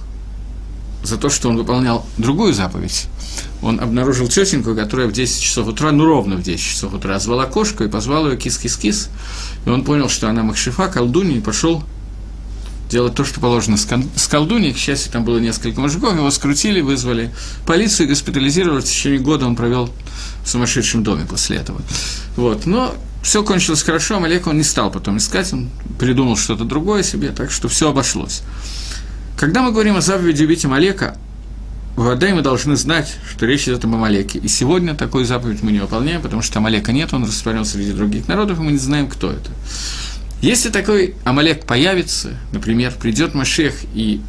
за то, что он выполнял другую заповедь. Он обнаружил тетеньку, которая в 10 часов утра, ну ровно в 10 часов утра, звала кошку и позвала ее кис-кис-кис. И он понял, что она махшифа, колдунья, и пошел делать то, что положено с колдуньей. К счастью, там было несколько мужиков, его скрутили, вызвали полицию, госпитализировали. В течение года он провел в сумасшедшем доме после этого. Вот. Но все кончилось хорошо, Амалека он не стал потом искать, он придумал что-то другое себе, так что все обошлось. Когда мы говорим о заповеди убить Амалека, в Адаме мы должны знать, что речь идет об Амалеке. И сегодня такую заповедь мы не выполняем, потому что Амалека нет, он растворился среди других народов, и мы не знаем, кто это. Если такой Амалек появится, например, придет Машех и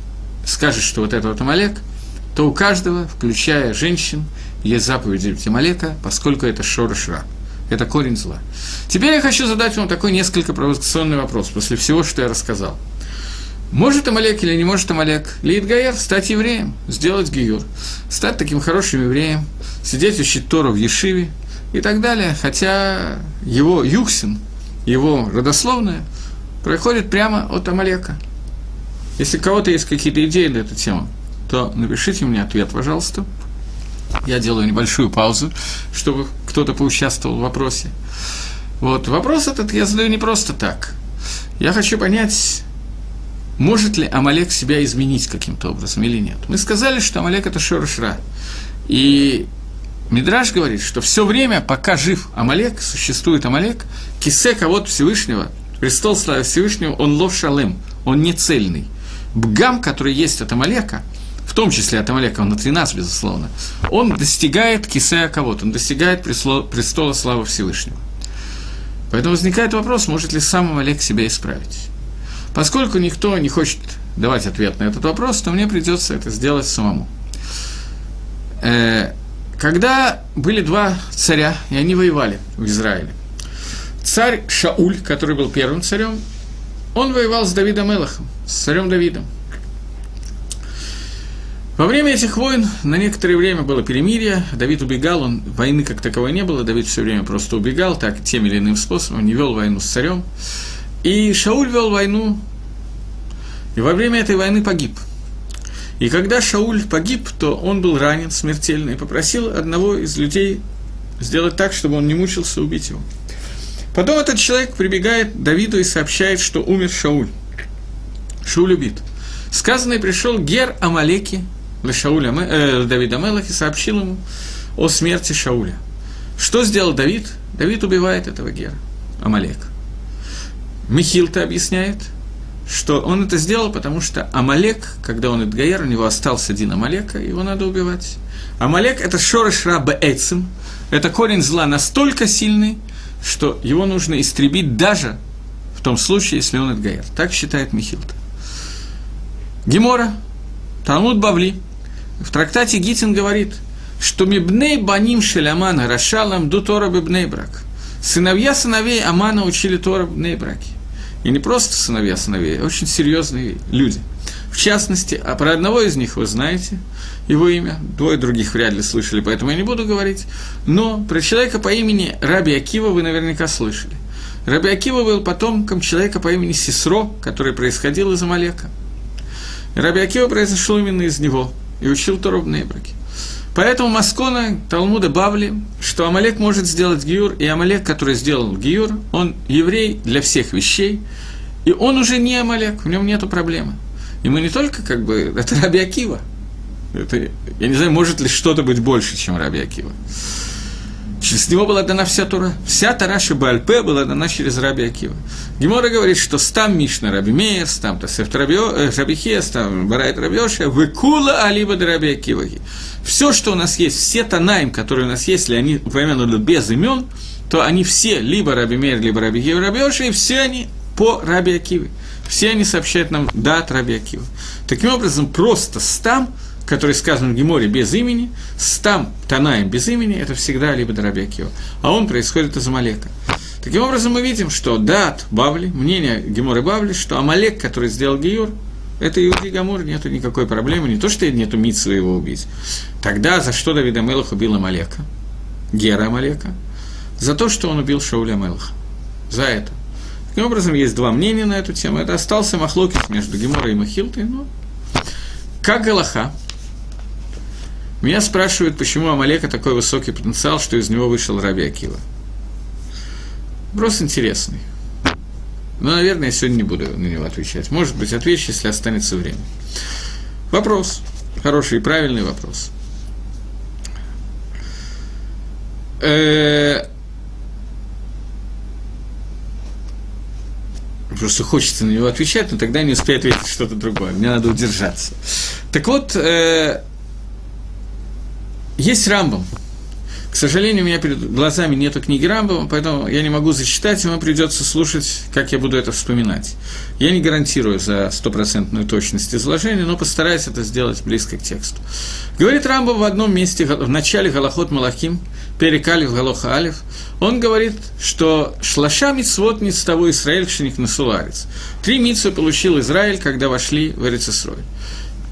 скажет, что вот это вот Амалек, то у каждого, включая женщин, есть заповедь убить Амалека, поскольку это шореш ра, это корень зла. Теперь я хочу задать вам такой несколько провокационный вопрос после всего, что я рассказал. Может Амалек или не может Амалек, леит гаяр, стать евреем, сделать гиюр, стать таким хорошим евреем, сидеть учить Тору в ешиве и так далее, хотя его юксин, его родословное проходит прямо от Амалека. Если у кого-то есть какие-то идеи на эту тему, то напишите мне ответ, пожалуйста. Я делаю небольшую паузу, чтобы кто-то поучаствовал в вопросе. Вот. Вопрос этот я задаю не просто так. Я хочу понять, может ли Амалек себя изменить каким-то образом или нет. Мы сказали, что Амалек – это шореш ра. И Мидраш говорит, что все время, пока жив Амалек, существует Амалек, кисе кого-то Всевышнего, престол славы Всевышнего, он лов шалем, он не цельный. Бгам, который есть от Амалека, в том числе от Амалека внутри нас, безусловно, он достигает кисе кого-то, он достигает престола славы Всевышнего. Поэтому возникает вопрос, может ли сам Амалек себя исправить. Поскольку никто не хочет давать ответ на этот вопрос, то мне придется это сделать самому. Когда были два царя, и они воевали в Израиле. Царь Шауль, который был первым царем, он воевал с Давидом Элохом, с царем Давидом. Во время этих войн на некоторое время было перемирие, Давид убегал, войны как таковой не было, Давид все время просто убегал, так тем или иным способом, не вел войну с царем. И Шауль вел войну, и во время этой войны погиб. И когда Шауль погиб, то он был ранен смертельно и попросил одного из людей сделать так, чтобы он не мучился, убить его. Потом этот человек прибегает к Давиду и сообщает, что умер Шауль. Шауль убит. Сказано, и пришел Гер Амалеки, Давид Амелах, и сообщил ему о смерти Шауля. Что сделал Давид? Давид убивает этого Гера Амалека. Михилта объясняет, что он это сделал, потому что Амалек, когда он Эдгаер, у него остался один Амалека, его надо убивать. Амалек – это шореш ра беэцим, это корень зла настолько сильный, что его нужно истребить даже в том случае, если он Эдгаер. Так считает Михилта. Гемора, Талмуд Бавли, в трактате Гитин говорит, что «Мибней баним шеляман рашалам дутора бибней брак». Сыновья сыновей Амана учили Тору в Бней-Браке. И не просто сыновья сыновей, а очень серьезные люди. В частности, а про одного из них вы знаете его имя, двое других вряд ли слышали, поэтому я не буду говорить, но про человека по имени Раби Акива вы наверняка слышали. Раби Акива был потомком человека по имени Сисро, который происходил из Амалека. Раби Акива произошел именно из него и учил Тору в Бней-Браке. Поэтому Маскона Талмуда Бавли, что Амалек может сделать гиюр, и Амалек, который сделал гиюр, он еврей для всех вещей, и он уже не Амалек, в нем нету проблемы. И мы не только как бы... Это Раби Акива. Это, я не знаю, может ли что-то быть больше, чем Раби Акива. Через него была дана вся Тора. Вся Тора Шебальпе была дана через Раби Акива. Гемора говорит, что стам Мишна Раби Меир, стам Тосеф Раби Хия, стам Барайт Раби Йошия, выкула алиба да Раби Акива. Все, что у нас есть, все танаим, которые у нас есть, если они упомянуты без имен, то они все либо Раби Меир, либо Раби Хия, Раби Йошия, и все они по Раби Акиве. Все они сообщают нам дат Раби Акива. Таким образом, просто стам, который сказан в Геморе без имени, стам танаем без имени, это всегда либо Раби Акива, а он происходит из Амалека. Таким образом, мы видим, что дат Бавли, мнение Геморы Бавли, что Амалек, который сделал гиюр, это Иуди Гамор, нету никакой проблемы, не то, что нету митцвы его убить. Тогда за что Давид Амелах убил Амалека, Гера Амалека? За то, что он убил Шауля Амелаха. За это. Таким образом, есть два мнения на эту тему. Это остался махлокис между Геморой и Махилтой. Но как Галаха, меня спрашивают, почему у Амалека такой высокий потенциал, что из него вышел Раби Акива. Вопрос интересный. Но, наверное, я сегодня не буду на него отвечать. Может быть, отвечу, если останется время. Вопрос. Хороший и правильный вопрос. Просто хочется на него отвечать, но тогда я не успею ответить что-то другое. Мне надо удержаться. Так вот, есть Рамбам. К сожалению, у меня перед глазами нету книги Рамбама, поэтому я не могу зачитать, и вам придется слушать, как я буду это вспоминать. Я не гарантирую за стопроцентную точность изложения, но постараюсь это сделать близко к тексту. Говорит Рамбам в одном месте, в начале Галахот Малахим, Перекалев Галоха Алиф, он говорит, что «Шлаша митцвот ництаво Исраэль кшеник насуларец». 3 митцвы получил Израиль, когда вошли в Эрец Исраэль.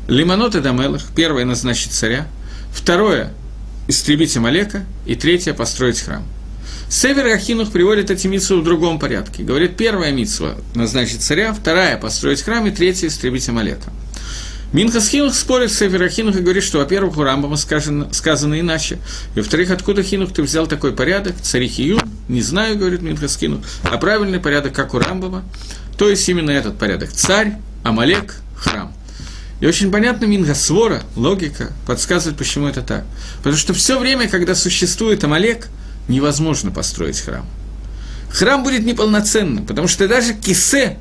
Лиманот эдамелах, первое назначить царя, второе – истребить Амалека, и третье – построить храм. Сефер Ахинух приводит эти митцвы в другом порядке. Говорит, первая митцва – назначить царя, вторая – построить храм, и третья – истребить Амалека. Минхат Хинух спорит с Сефер Ахинух и говорит, что, во-первых, у Рамбама сказано иначе, и, во-вторых, откуда, Хинух, ты взял такой порядок, цари Хию, не знаю, говорит Минхат Хинух, а правильный порядок, как у Рамбама, то есть именно этот порядок – царь, Амалек, храм. И очень понятно, Мингасвора, логика, подсказывает, почему это так. Потому что все время, когда существует Амалек, невозможно построить храм. Храм будет неполноценным, потому что даже кисе,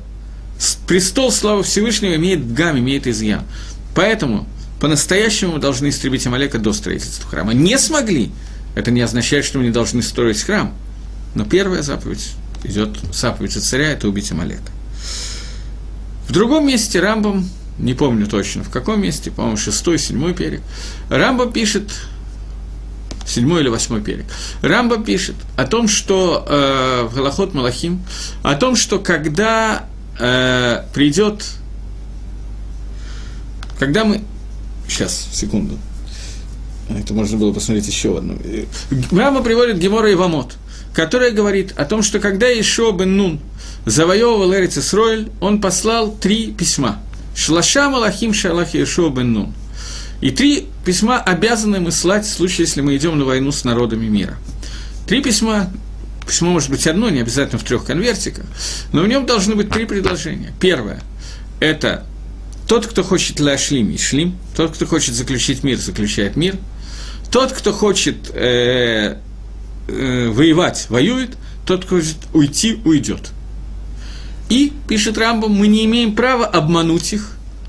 престол славы Всевышнего, имеет гам, имеет изъян. Поэтому по-настоящему мы должны истребить Амалека до строительства храма. Не смогли, это не означает, что мы не должны строить храм. Но первая заповедь идет, заповедь царя, это убить Амалека. В другом месте Рамбам, не помню точно, в каком месте, по-моему, 6-й, 7-й перек. Рамбам пишет, 7-й или 8-й перек. Рамбам пишет о том, что в Галахот Малахим, о том, что когда придет, когда мы, сейчас, секунду, это можно было посмотреть еще одну. Рамбам приводит Гемора и Вамот, которая говорит о том, что когда Йешуа бен Нун завоевывал Эрец Исроэль, он послал 3 письма. «Шлаша малахим шалах Йешуа бен Нун». И 3 письма обязаны мы слать в случае, если мы идем на войну с народами мира. 3 письма, письмо может быть одно, не обязательно в 3 конвертиках, но в нем должны быть 3 предложения. Первое – это тот, кто хочет ляшлим, ишлим, тот, кто хочет заключить мир, заключает мир, тот, кто хочет воевать, воюет, тот, кто хочет уйти, уйдет. И, пишет Рамбам, мы не имеем права обмануть их.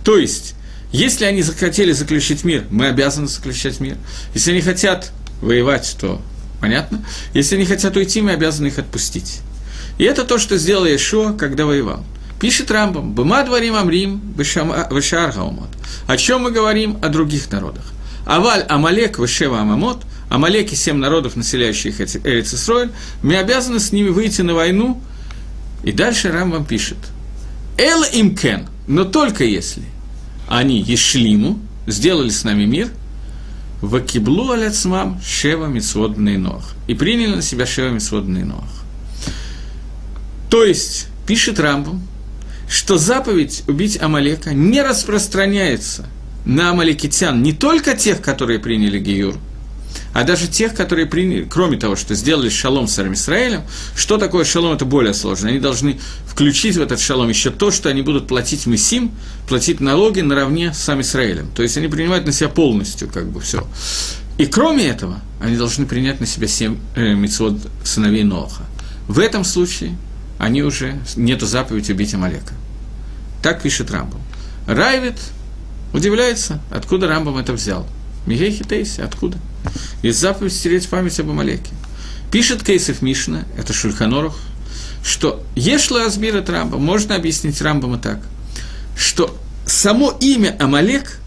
То есть, если они захотели заключить мир, мы обязаны заключать мир. Если они хотят воевать, то понятно. Если они хотят уйти, мы обязаны их отпустить. И это то, что сделал Йешуа, когда воевал. Пишет Рамбам, «Быма дворим амрим вышаар гаумот». О чем мы говорим? О других народах. «Аваль амалек вышева амамот Амалеки, 7 народов, населяющих Эрец Исроэль, мы обязаны с ними выйти на войну. И дальше Рамбам пишет: «Эл им кен», но только если они ешлиму, сделали с нами мир, «вакиблу аляцмам шева мицвот бнейнох», и приняли на себя шева мицвот бнейнох. То есть, пишет Рамбам, что заповедь убить Амалека не распространяется на амалекитян, не только тех, которые приняли гиюр, а даже тех, которые приняли, кроме того, что сделали шалом с Исраилем. Что такое шалом? Это более сложно. Они должны включить в этот шалом еще то, что они будут платить мисим, платить налоги наравне с Исраилем. То есть они принимают на себя полностью, как бы, все. И кроме этого, они должны принять на себя 7 мицвот сыновей Ноаха. В этом случае они уже нету заповеди убить Амалека. Так пишет Рамбам. Райвид удивляется, откуда Рамбам это взял. Михейхи Тейси, откуда? Есть заповедь стереть память об Амалеке. Пишет Кейсов Мишна, это Шульхан Орух, что Ешла Азбира Трамба, можно объяснить Рамбаму так, что само имя Амалек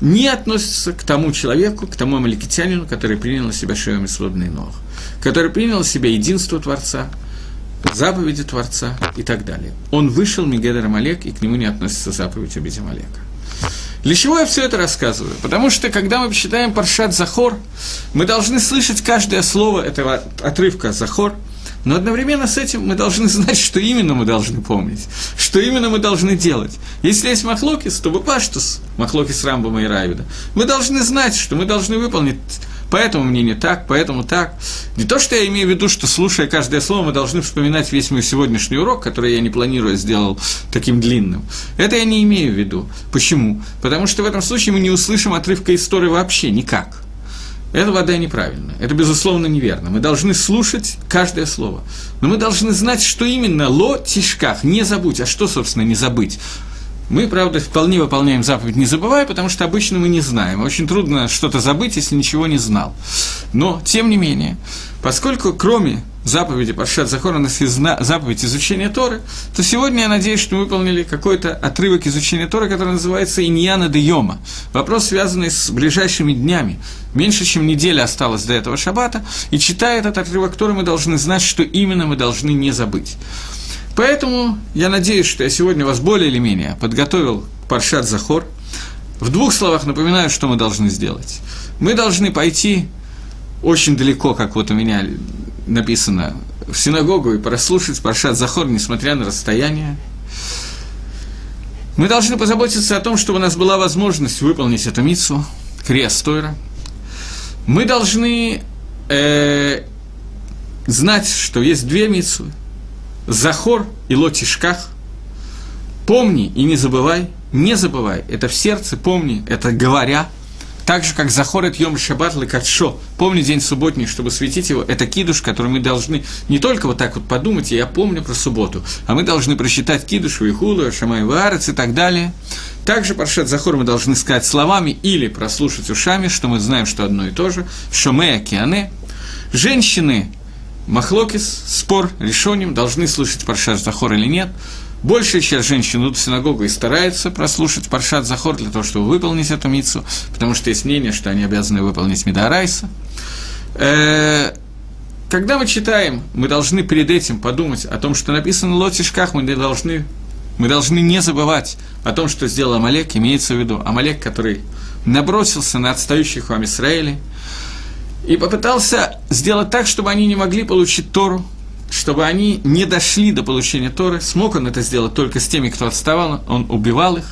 не относится к тому человеку, к тому амалекитянину, который принял на себя шею мицводный ног, который принял на себя единство Творца, заповеди Творца и так далее. Он вышел мегедер Амалек, и к нему не относится заповедь убить Амалека. Для чего я все это рассказываю? Потому что, когда мы читаем Паршат Захор, мы должны слышать каждое слово этого отрывка Захор, но одновременно с этим мы должны знать, что именно мы должны помнить, что именно мы должны делать. Если есть махлокис, то бепаштус, махлокис Рамбама и Равида, мы должны знать, что мы должны выполнить, поэтому мне не так, поэтому так. Не то, что я имею в виду, что, слушая каждое слово, мы должны вспоминать весь мой сегодняшний урок, который я не планируя сделал таким длинным. Это я не имею в виду. Почему? Потому что в этом случае мы не услышим отрывка истории вообще никак. Это вода неправильно, это, безусловно, неверно. Мы должны слушать каждое слово. Но мы должны знать, что именно ло тишках, не забудь. А что, собственно, не забыть? Мы, правда, вполне выполняем заповедь «не забывай», потому что обычно мы не знаем. Очень трудно что-то забыть, если ничего не знал. Но, тем не менее, поскольку кроме заповеди Паршат Захор у нас есть заповедь изучения Торы, то сегодня я надеюсь, что мы выполнили какой-то отрывок изучения Торы, который называется «Иньяна де Йома». Вопрос, связанный с ближайшими днями. Меньше, чем неделя осталось до этого шаббата, и, читая этот отрывок Торы, мы должны знать, что именно мы должны не забыть. Поэтому я надеюсь, что я сегодня вас более или менее подготовил к Паршат Захор. В двух словах напоминаю, что мы должны сделать. Мы должны пойти очень далеко, как вот у меня написано, в синагогу и прослушать Паршат Захор, несмотря на расстояние. Мы должны позаботиться о том, чтобы у нас была возможность выполнить эту мицву, криас тора. Мы должны знать, что есть две мицвы. Захор и ло тишках. Помни и не забывай. Не забывай. Это в сердце, помни, это говоря. Так же, как захор и йом шаббат лекадшо. Помни день субботний, чтобы светить его. Это кидуш, который мы должны не только вот так вот подумать, я помню про субботу, а мы должны прочитать кидуш, вихулу, шамай ваарец и так далее. Также Паршат Захор мы должны сказать словами или прослушать ушами, что мы знаем, что одно и то же. Шомея киане. Женщины махлокис, спор, решением, должны слушать Паршат Захор или нет. Большая часть женщин идут в синагогу и стараются прослушать Паршат Захор для того, чтобы выполнить эту мицву, потому что есть мнение, что они обязаны выполнить мидаарайса. Когда мы читаем, мы должны перед этим подумать о том, что написано в ло тишках, мы должны не забывать о том, что сделал Амалек, имеется в виду Амалек, который набросился на отстающих в Израиле, и попытался сделать так, чтобы они не могли получить Тору, чтобы они не дошли до получения Торы. Смог он это сделать только с теми, кто отставал. Он убивал их,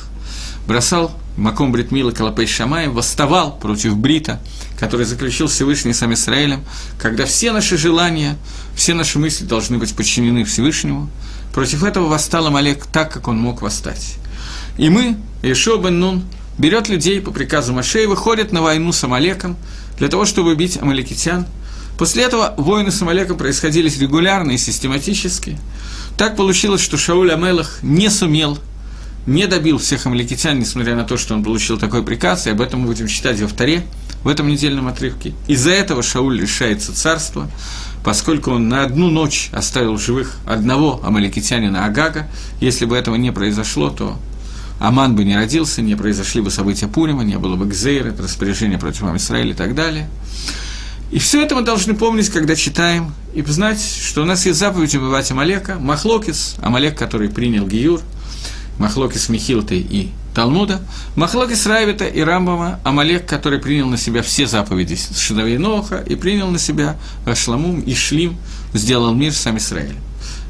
бросал маком Брит Мила Калапей Шамаем, восставал против Брита, который заключил Всевышний сам Исраилем, когда все наши желания, все наши мысли должны быть подчинены Всевышнему. Против этого восстал Амалек так, как он мог восстать. И мы, Иешуа бен Нун, берет людей по приказу Моше и выходит на войну с Амалеком, для того, чтобы убить амалекитян. После этого войны с Амалеком происходили регулярно и систематически. Так получилось, что Шауль Амелах не сумел, не добил всех амалекитян, несмотря на то, что он получил такой приказ, и об этом мы будем читать во Торе, в этом недельном отрывке. Из-за этого Шауль лишается царства, поскольку он на одну ночь оставил в живых одного амалекитянина Агага. Если бы этого не произошло, то Аман бы не родился, не произошли бы события Пурима, не было бы Гзейра, это распоряжение против Исраиля и так далее. И все это мы должны помнить, когда читаем, и знать, что у нас есть заповедь убивать Амалека, Махлокис, Амалек, который принял Гиюр, Махлокис Михилты и Талмуда, Махлокис Райвита и Рамбама, Амалек, который принял на себя все заповеди сыновей Ноаха и принял на себя Ашламум и Шлим, сделал мир сам Израиль.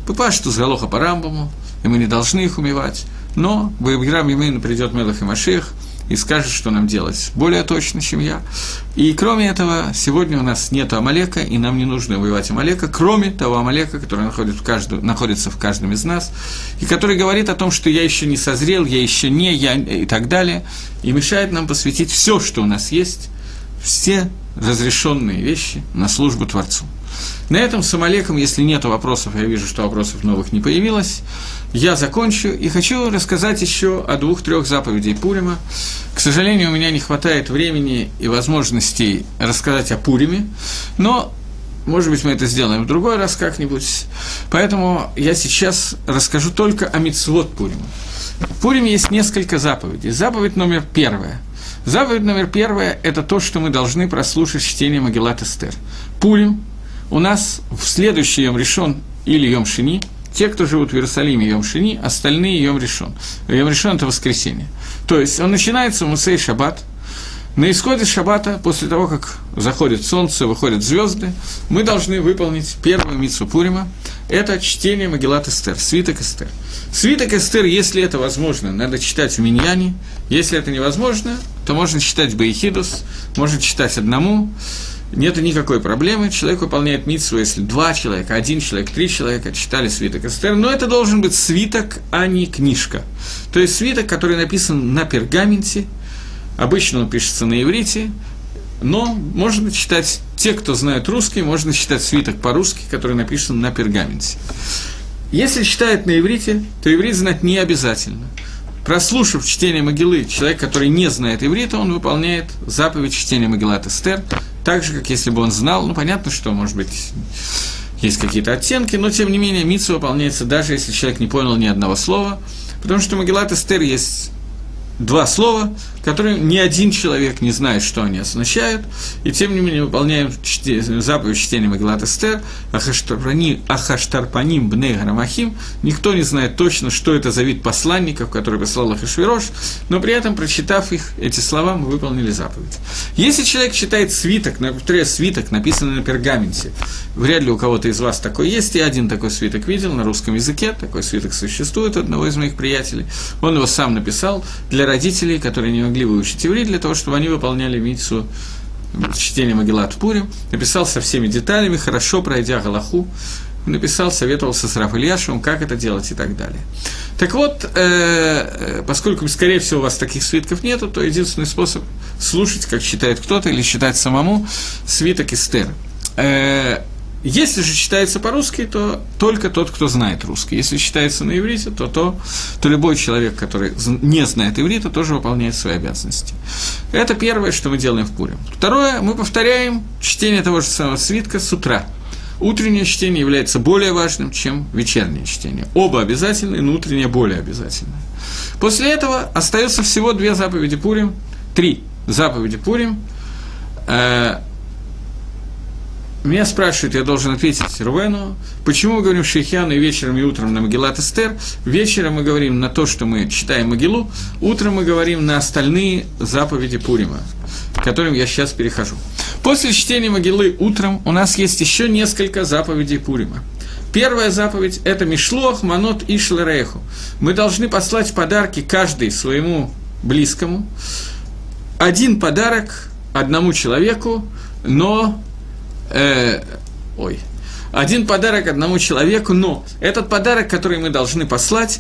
Папашту с Галоха по Рамбаму, и мы не должны их умевать, но в Играм Емейну придет Мелах и Машех, и скажет, что нам делать более точно, чем я. И кроме этого, сегодня у нас нет Амалека, и нам не нужно убивать Амалека, кроме того Амалека, который находится в каждом из нас, и который говорит о том, что я еще не созрел, я еще не, я и так далее, и мешает нам посвятить все, что у нас есть, все разрешенные вещи на службу Творцу. На этом с Амалеком, если нет вопросов, я вижу, что вопросов новых не появилось, я закончу и хочу рассказать еще о 2-3 заповедях Пурима. К сожалению, у меня не хватает времени и возможностей рассказать о Пуриме, но, может быть, мы это сделаем в другой раз как-нибудь, поэтому я сейчас расскажу только о мицвот Пурима. В Пуриме есть несколько заповедей. Заповедь номер 1. Заповедь номер 1 – это то, что мы должны прослушать чтение Магилат Эстер. Пурим у нас в следующий Йом Ришон или Йом Шини, те, кто живут в Иерусалиме, Йом Шини, остальные Йом Ришон. Йом Ришон – это воскресенье. То есть он начинается в Мусей Шабат. На исходе Шабата, после того, как заходит солнце, выходят звезды, мы должны выполнить первую мицву Пурима. Это чтение Магилат Эстер, свиток Эстер. Свиток Эстер, если это возможно, надо читать в Миньяне. Если это невозможно, то можно читать Баехидус, можно читать одному. Нет никакой проблемы, человек выполняет мицву, если 2 человека, 1 человек, 3 человека читали свиток Эстер, но это должен быть свиток, а не книжка. То есть свиток, который написан на пергаменте, обычно он пишется на иврите, но можно читать, те, кто знает русский, можно читать свиток по-русски, который написан на пергаменте. Если читает на иврите, то иврит знать не обязательно. Прослушав чтение Магилы, человек, который не знает иврита, он выполняет заповедь чтения Магилат Эстер, так же, как если бы он знал, ну, понятно, что, может быть, есть какие-то оттенки, но, тем не менее, мицва выполняется, даже если человек не понял ни одного слова, потому что Магилат Эстер есть 2 слова, которые ни 1 человек не знает, что они означают, и, тем не менее, выполняем заповедь чтения Магилат Эстер, Ахаштарпаним бней Гарамахим, никто не знает точно, что это за вид посланников, который послал Ахашверош, но при этом, прочитав их, эти слова, мы выполнили заповедь. Если человек читает свиток, повторяю, свиток, написанный на пергаменте, вряд ли у кого-то из вас такой есть, я 1 такой свиток видел на русском языке, такой свиток существует, одного из моих приятелей, он его сам написал для родителей, которые не могли выучить иврит, для того, чтобы они выполняли мицву чтения Магилат Пурим, написал со всеми деталями, хорошо пройдя Галаху, написал, советовался с Рав Ильяшевым, как это делать и так далее. Так вот, поскольку, скорее всего, у вас таких свитков нету, то единственный способ слушать, как читает кто-то, или читать самому свиток Эстер. Если же читается по-русски, то только тот, кто знает русский. Если читается на иврите, то любой человек, который не знает иврита, тоже выполняет свои обязанности. Это первое, что мы делаем в Пурим. Второе, мы повторяем чтение того же самого свитка с утра. Утреннее чтение является более важным, чем вечернее чтение. Оба обязательны, но утреннее более обязательно. После этого остается всего 3 заповеди Пурим. Меня спрашивают, я должен ответить Рувену, почему мы говорим Шейхиану и вечером, и утром на Магилат Эстер. Вечером мы говорим на то, что мы читаем Магилу, утром мы говорим на остальные заповеди Пурима, к которым я сейчас перехожу. После чтения Магилы утром у нас есть еще несколько заповедей Пурима. Первая заповедь – это «Мишлох, Манот и Шлерейху». Мы должны послать подарки каждый своему близкому. 1 подарок 1 человеку, но… 1 подарок 1 человеку, но этот подарок, который мы должны послать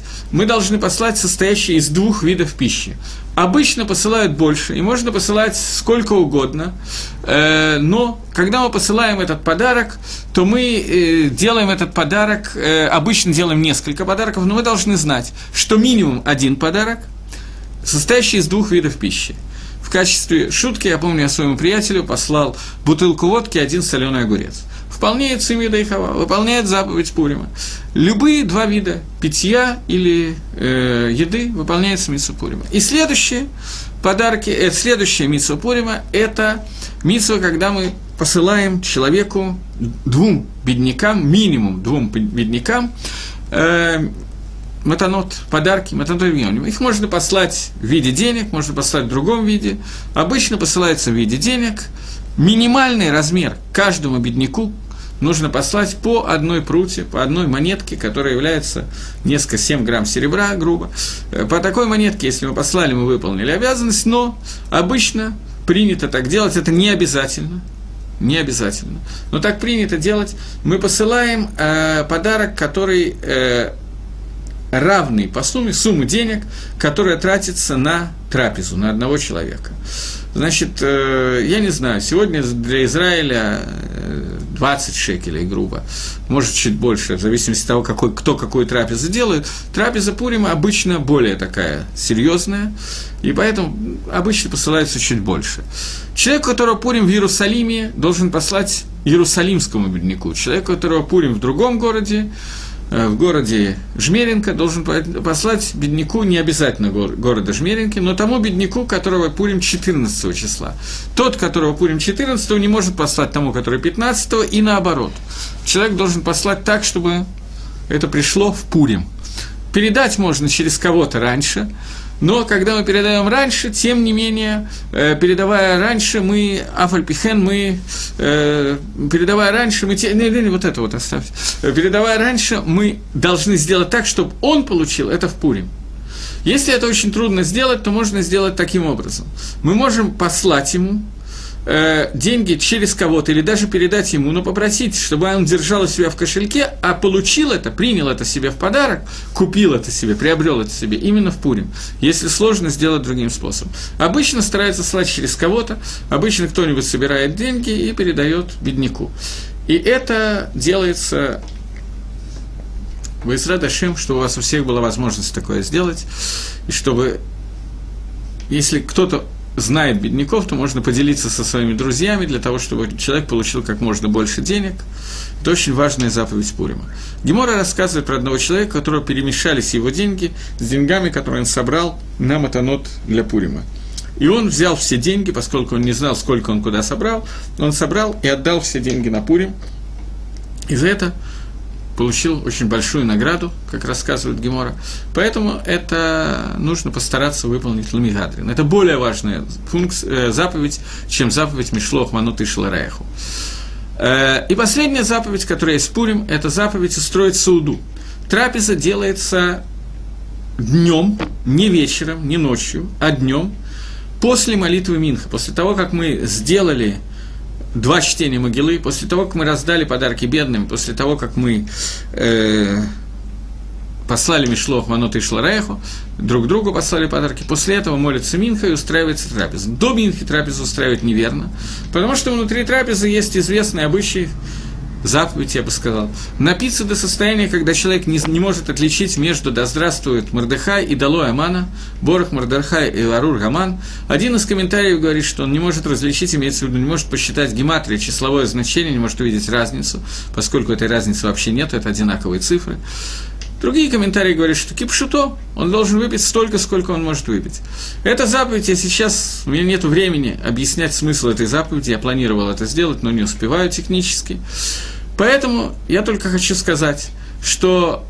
состоящий из 2 видов пищи. Обычно посылают больше, и можно посылать сколько угодно, но когда мы посылаем этот подарок, то мы делаем этот подарок, обычно делаем несколько подарков, но мы должны знать, что минимум 1 подарок, состоящий из 2 видов пищи. В качестве шутки, я помню, я своему приятелю послал бутылку водки, 1 соленый огурец. В вполне цимида и хава, выполняет заповедь Пурима. Любые два вида питья или еды выполняется мицва Пурима. И следующие подарки, следующая мицва Пурима – это мицва, когда мы посылаем человеку, двум беднякам, минимум двум беднякам, матанот, подарки, матанот минимум. Их можно послать в виде денег, можно послать в другом виде. Обычно посылается в виде денег. Минимальный размер каждому бедняку нужно послать по одной пруте, по одной монетке, которая является несколько 7 грамм серебра, грубо. По такой монетке, если мы послали, мы выполнили обязанность, но обычно принято так делать, это не обязательно. Не обязательно. Но так принято делать. Мы посылаем подарок, который равный по сумме, сумму денег, которая тратится на трапезу, на одного человека. Значит, я не знаю, сегодня для Израиля 20 шекелей, грубо, может, чуть больше, в зависимости от того, кто какую трапезу делает. Трапеза Пурима обычно более такая серьезная, и поэтому обычно посылается чуть больше. Человек, у которого Пурим в Иерусалиме, должен послать иерусалимскому бедняку. Человек, у которого Пурим в другом городе, в городе Жмеринка, должен послать бедняку, не обязательно города Жмеринки, но тому бедняку, которого Пурим 14 числа. Тот, которого Пурим 14, не может послать тому, который 15, и наоборот. Человек должен послать так, чтобы это пришло в Пурим. Передать можно через кого-то раньше, но когда мы передаем раньше, тем не менее, передавая раньше, мы афальпихен, мы передавая раньше, мы вот это вот оставьте. Передавая раньше, мы должны сделать так, чтобы он получил это в Пурим. Если это очень трудно сделать, то можно сделать таким образом: мы можем послать ему деньги через кого-то или даже передать ему, но попросить, чтобы он держал у себя в кошельке, а получил это, принял это себе в подарок, купил это себе, приобрел это себе именно в Пурим, если сложно сделать другим способом. Обычно стараются слать через кого-то, обычно кто-нибудь собирает деньги и передает бедняку. И это делается Байсрат Ашем, чтобы у вас у всех была возможность такое сделать, и чтобы, если кто-то знает бедняков, то можно поделиться со своими друзьями для того, чтобы человек получил как можно больше денег. Это очень важная заповедь Пурима. Гемора рассказывает про одного человека, у которого перемешались его деньги с деньгами, которые он собрал на матанот для Пурима. И он взял все деньги, поскольку он не знал, сколько он куда собрал, он собрал и отдал все деньги на Пурим. И за это получил очень большую награду, как рассказывает Гемора. Поэтому это нужно постараться выполнить Ламигадрин. Это более важная заповедь, чем заповедь Мишлох Манут и Шалараеху. И последняя заповедь, которая есть в Пурим, это заповедь устроить сауду. Трапеза делается днем, не вечером, не ночью, а днем, после молитвы Минха, после того, как мы сделали два чтения Могилы, после того, как мы раздали подарки бедным, после того, как мы послали Мишлох, Манот и Шлареху, друг другу послали подарки, после этого молится Минха и устраивается трапеза. До Минхи трапезу устраивать неверно, потому что внутри трапезы есть известные обычаи, заповедь, я бы сказал, напиться до состояния, когда человек не может отличить между «Да здравствует Мордыхай» и «Долой Амана», «Борох Мордыхай» и «Арур Гаман». Один из комментариев говорит, что он не может различить, имеется в виду, не может посчитать гематрию, числовое значение, не может увидеть разницу, поскольку этой разницы вообще нет, это одинаковые цифры. Другие комментарии говорят, что кипшуто, он должен выпить столько, сколько он может выпить. Эта заповедь, я сейчас, у меня нет времени объяснять смысл этой заповеди, я планировал это сделать, но не успеваю технически. Поэтому я только хочу сказать, что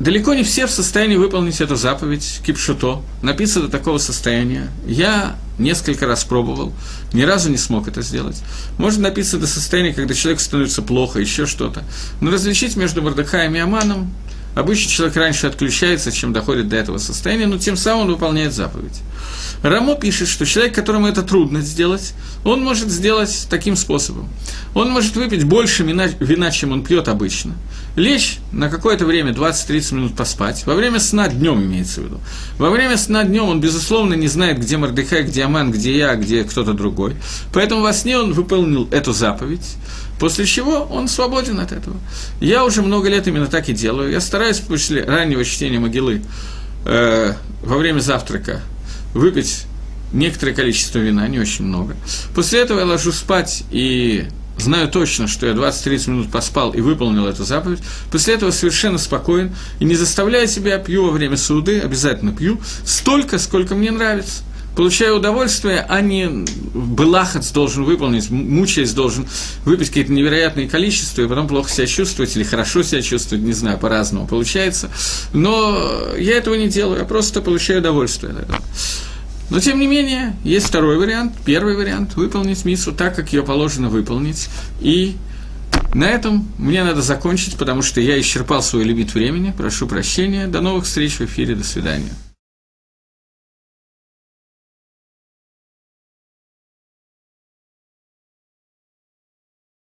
далеко не все в состоянии выполнить эту заповедь, кипшуто, напиться до такого состояния. Я несколько раз пробовал, ни разу не смог это сделать. Можно напиться до состояния, когда человеку становится плохо, еще что-то. Но различить между Мордыхаем и Аманом обычно человек раньше отключается, чем доходит до этого состояния, но тем самым он выполняет заповедь. Рамо пишет, что человек, которому это трудно сделать, он может сделать таким способом. Он может выпить больше вина, чем он пьет обычно, лечь на какое-то время, 20-30 минут поспать, во время сна днем имеется в виду. Во время сна днем он, безусловно, не знает, где Мордыхай, где Аман, где я, где кто-то другой. Поэтому во сне он выполнил эту заповедь, после чего он свободен от этого. Я уже много лет именно так и делаю. Я стараюсь после раннего чтения Могилы во время завтрака выпить некоторое количество вина, не очень много. После этого я ложусь спать и знаю точно, что я 20-30 минут поспал и выполнил эту заповедь, после этого совершенно спокоен и не заставляя себя, пью во время сауды, обязательно пью, столько, сколько мне нравится. Получаю удовольствие, а не былахац должен выполнить, мучаясь должен выпить какие-то невероятные количества, и потом плохо себя чувствовать или хорошо себя чувствовать, не знаю, по-разному получается. Но я этого не делаю, я просто получаю удовольствие. Но, тем не менее, есть второй вариант, первый вариант – выполнить мицву так, как ее положено выполнить. И на этом мне надо закончить, потому что я исчерпал свой лимит времени. Прошу прощения, до новых встреч в эфире, до свидания.